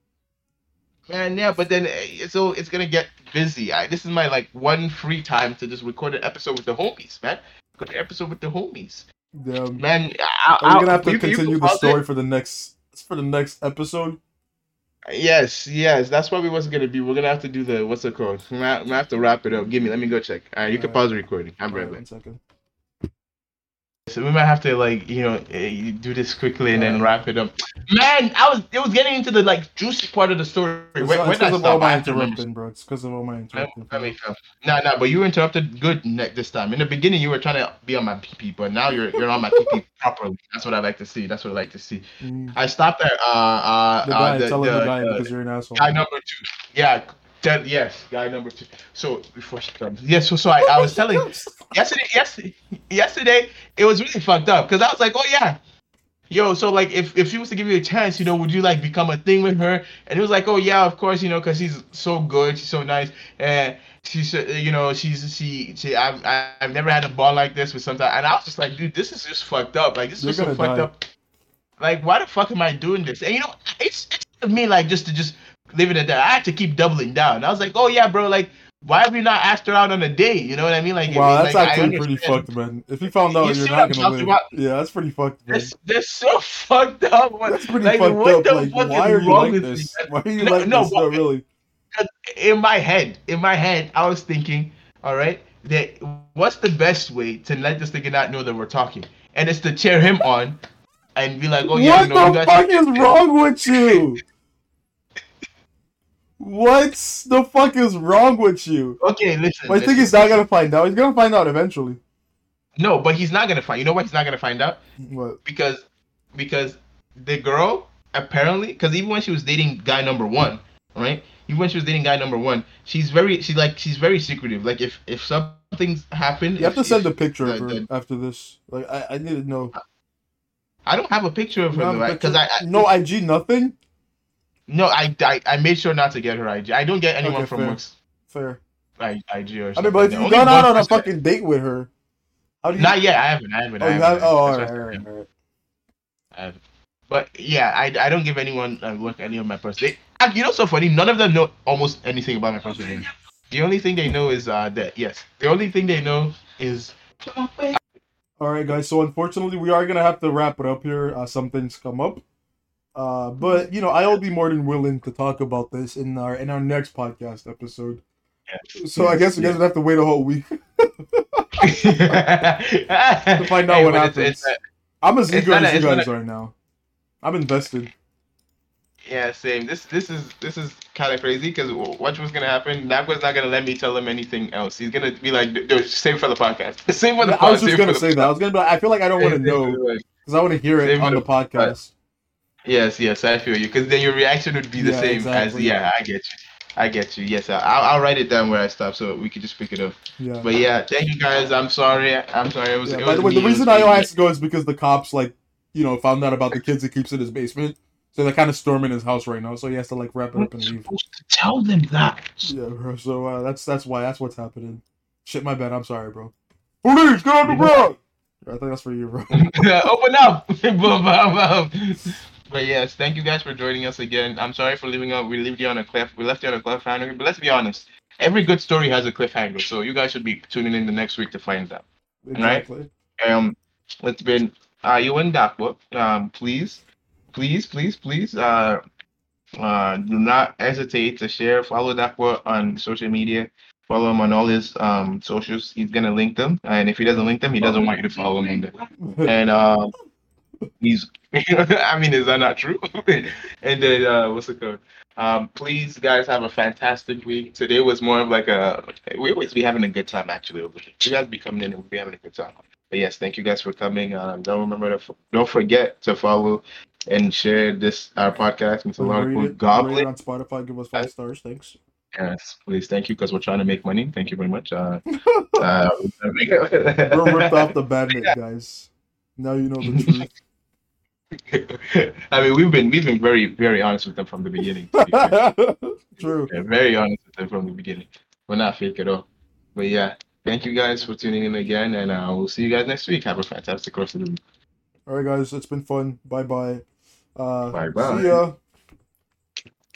Man, yeah, but then so it's gonna get busy. I this is my like one free time to just record an episode with the homies, man. Good episode with the homies. Yeah, man. I, Are we gonna I, have to you, continue you the story it? for the next for the next episode? Yes, yes. That's what we was gonna be. We're gonna have to do the what's it called? I'm gonna, I'm gonna have to wrap it up. Give me. Let me go check. All right, you All can right. pause the recording. I'm right back. One second. So we might have to like you know do this quickly and then wrap it up. Man, I was it was getting into the like juicy part of the story. It's when, it's because of all my interrupting, bro. It's because of all my interrupting. No, no, no, but you interrupted good this time. In the beginning, you were trying to be on my P P, but now you're you're on my P P properly. That's what I like to see. That's what I like to see. Mm. I stopped at uh uh the guy, uh, the, telling the, the guy uh, because you're an asshole. Guy number two, yeah. Yes, guy number two. So before she comes, yes. So, so I, I was telling yesterday, yesterday, yesterday, it was really fucked up because I was like, oh yeah, yo, so like if, if she was to give you a chance, you know, would you like become a thing with her? And it was like, oh yeah, of course, you know, because she's so good, she's so nice, and she's, you know, she's she she I've I've never had a bond like this with sometimes, and I was just like, dude, this is just fucked up. Like this is so fucked up. Like why the fuck am I doing this? And you know, it's it's to me like just to just live it at that. I had to keep doubling down. I was like, oh yeah, bro, like. Why have you not asked her out on a date? You know what I mean? Like, wow, I mean, that's like, actually pretty fucked, man. If you found out, you you're not gonna live. About? Yeah, that's pretty fucked, man. That's, that's so fucked up. That's pretty like, fucked what up. The like, fuck why is are you wrong like with this? Me? Why are you no, like no, this? No, really. In my head, in my head, I was thinking, all right, that what's the best way to let this nigga not know that we're talking, and it's to cheer him on, and be like, oh yeah, you know, what the fuck is wrong with you? What the fuck is wrong with you? Okay, listen. But I think listen, he's not listen. gonna find out. He's gonna find out eventually. No, but he's not gonna find. You know why he's not gonna find out? What? Because, because the girl apparently, because even when she was dating guy number one, right? Even when she was dating guy number one, she's very, she's like, she's very secretive. Like if if something's happened, you have to send a picture of her after this. Like I, I need to know. I don't have a picture of her, right? Because I, I no I G nothing. No, I, I I made sure not to get her I G. I don't get anyone okay, from fair. Works. Fair. I, I G or something. I mean, but if you've gone out on a fucking date with her, how do you... Not yet. I haven't. I haven't. Oh, I haven't. Oh, all right, all right, all right. I haven't. But yeah, I, I don't give anyone uh, look any of my personal. You know, so funny. None of them know almost anything about my personal name. The only thing they know is uh that yes. The only thing they know is. All right, guys. So unfortunately, we are gonna have to wrap it up here. Uh, some things come up. Uh, but you know, I'll be more than willing to talk about this in our in our next podcast episode. Yeah. So I guess you guys yeah. would have to wait a whole week to find out hey, what happens. It's, it's a, I'm as eager as you guys a, right now. I'm invested. Yeah, same. This this is this is kind of crazy because watch what's gonna happen. Nagua's not gonna let me tell him anything else. He's gonna be like, save for the podcast. Save for the podcast. I was just gonna say that. I was gonna be like, I feel like I don't want to know because I want to hear it on the podcast. Yes, yes, I feel you. Because then your reaction would be the yeah, same exactly. as, yeah, I get you. I get you. Yes, I, I'll, I'll write it down where I stop so we can just pick it up. Yeah. But yeah, thank you guys. I'm sorry. I'm sorry. It was, yeah, it by was the way, me. The reason I don't ask to go is because the cops, like, you know, found out about the kids he keeps in his basement. So they're kind of storming his house right now. So he has to, like, wrap it up and leave. You're supposed to tell them that. Yeah, bro. So uh, that's that's why. That's what's happening. Shit, my bad. I'm sorry, bro. Police, get on the ground. I think that's for you, bro. Open up. Boom, boom, boom. But yes, thank you guys for joining us again. I'm sorry for leaving up. We left you on a cliff. We left you on a cliffhanger. But let's be honest, every good story has a cliffhanger. So you guys should be tuning in the next week to find out. Exactly. All right. Um, it's been uh, you and Dakwa. Um, please, please, please, please. Uh, uh, do not hesitate to share. Follow Dakwa on social media. Follow him on all his um socials. He's gonna link them, and if he doesn't link them, he doesn't want you to follow him either. And um. Uh, He's, I mean, is that not true? And then, uh, what's it called? Um, please, guys, have a fantastic week. Today was more of like a, we always be having a good time, actually. Over here. You guys be coming in and we'll be having a good time. But yes, thank you guys for coming. Um, don't remember to, don't forget to follow and share this, our podcast, Mythological Goblin. On Spotify, give us five stars. Thanks. Yes, please. Thank you, because we're trying to make money. Thank you very much. Uh, uh, we're ripped off the bandit, yeah. guys. Now you know the truth. I mean, we've been we've been very very honest with them from the beginning. True. We're very honest with them from the beginning. We're not fake at all. But yeah, thank you guys for tuning in again, and uh, we'll see you guys next week. Have a fantastic rest of the week. All right, guys, it's been fun. Bye bye. Uh, bye bye. See ya.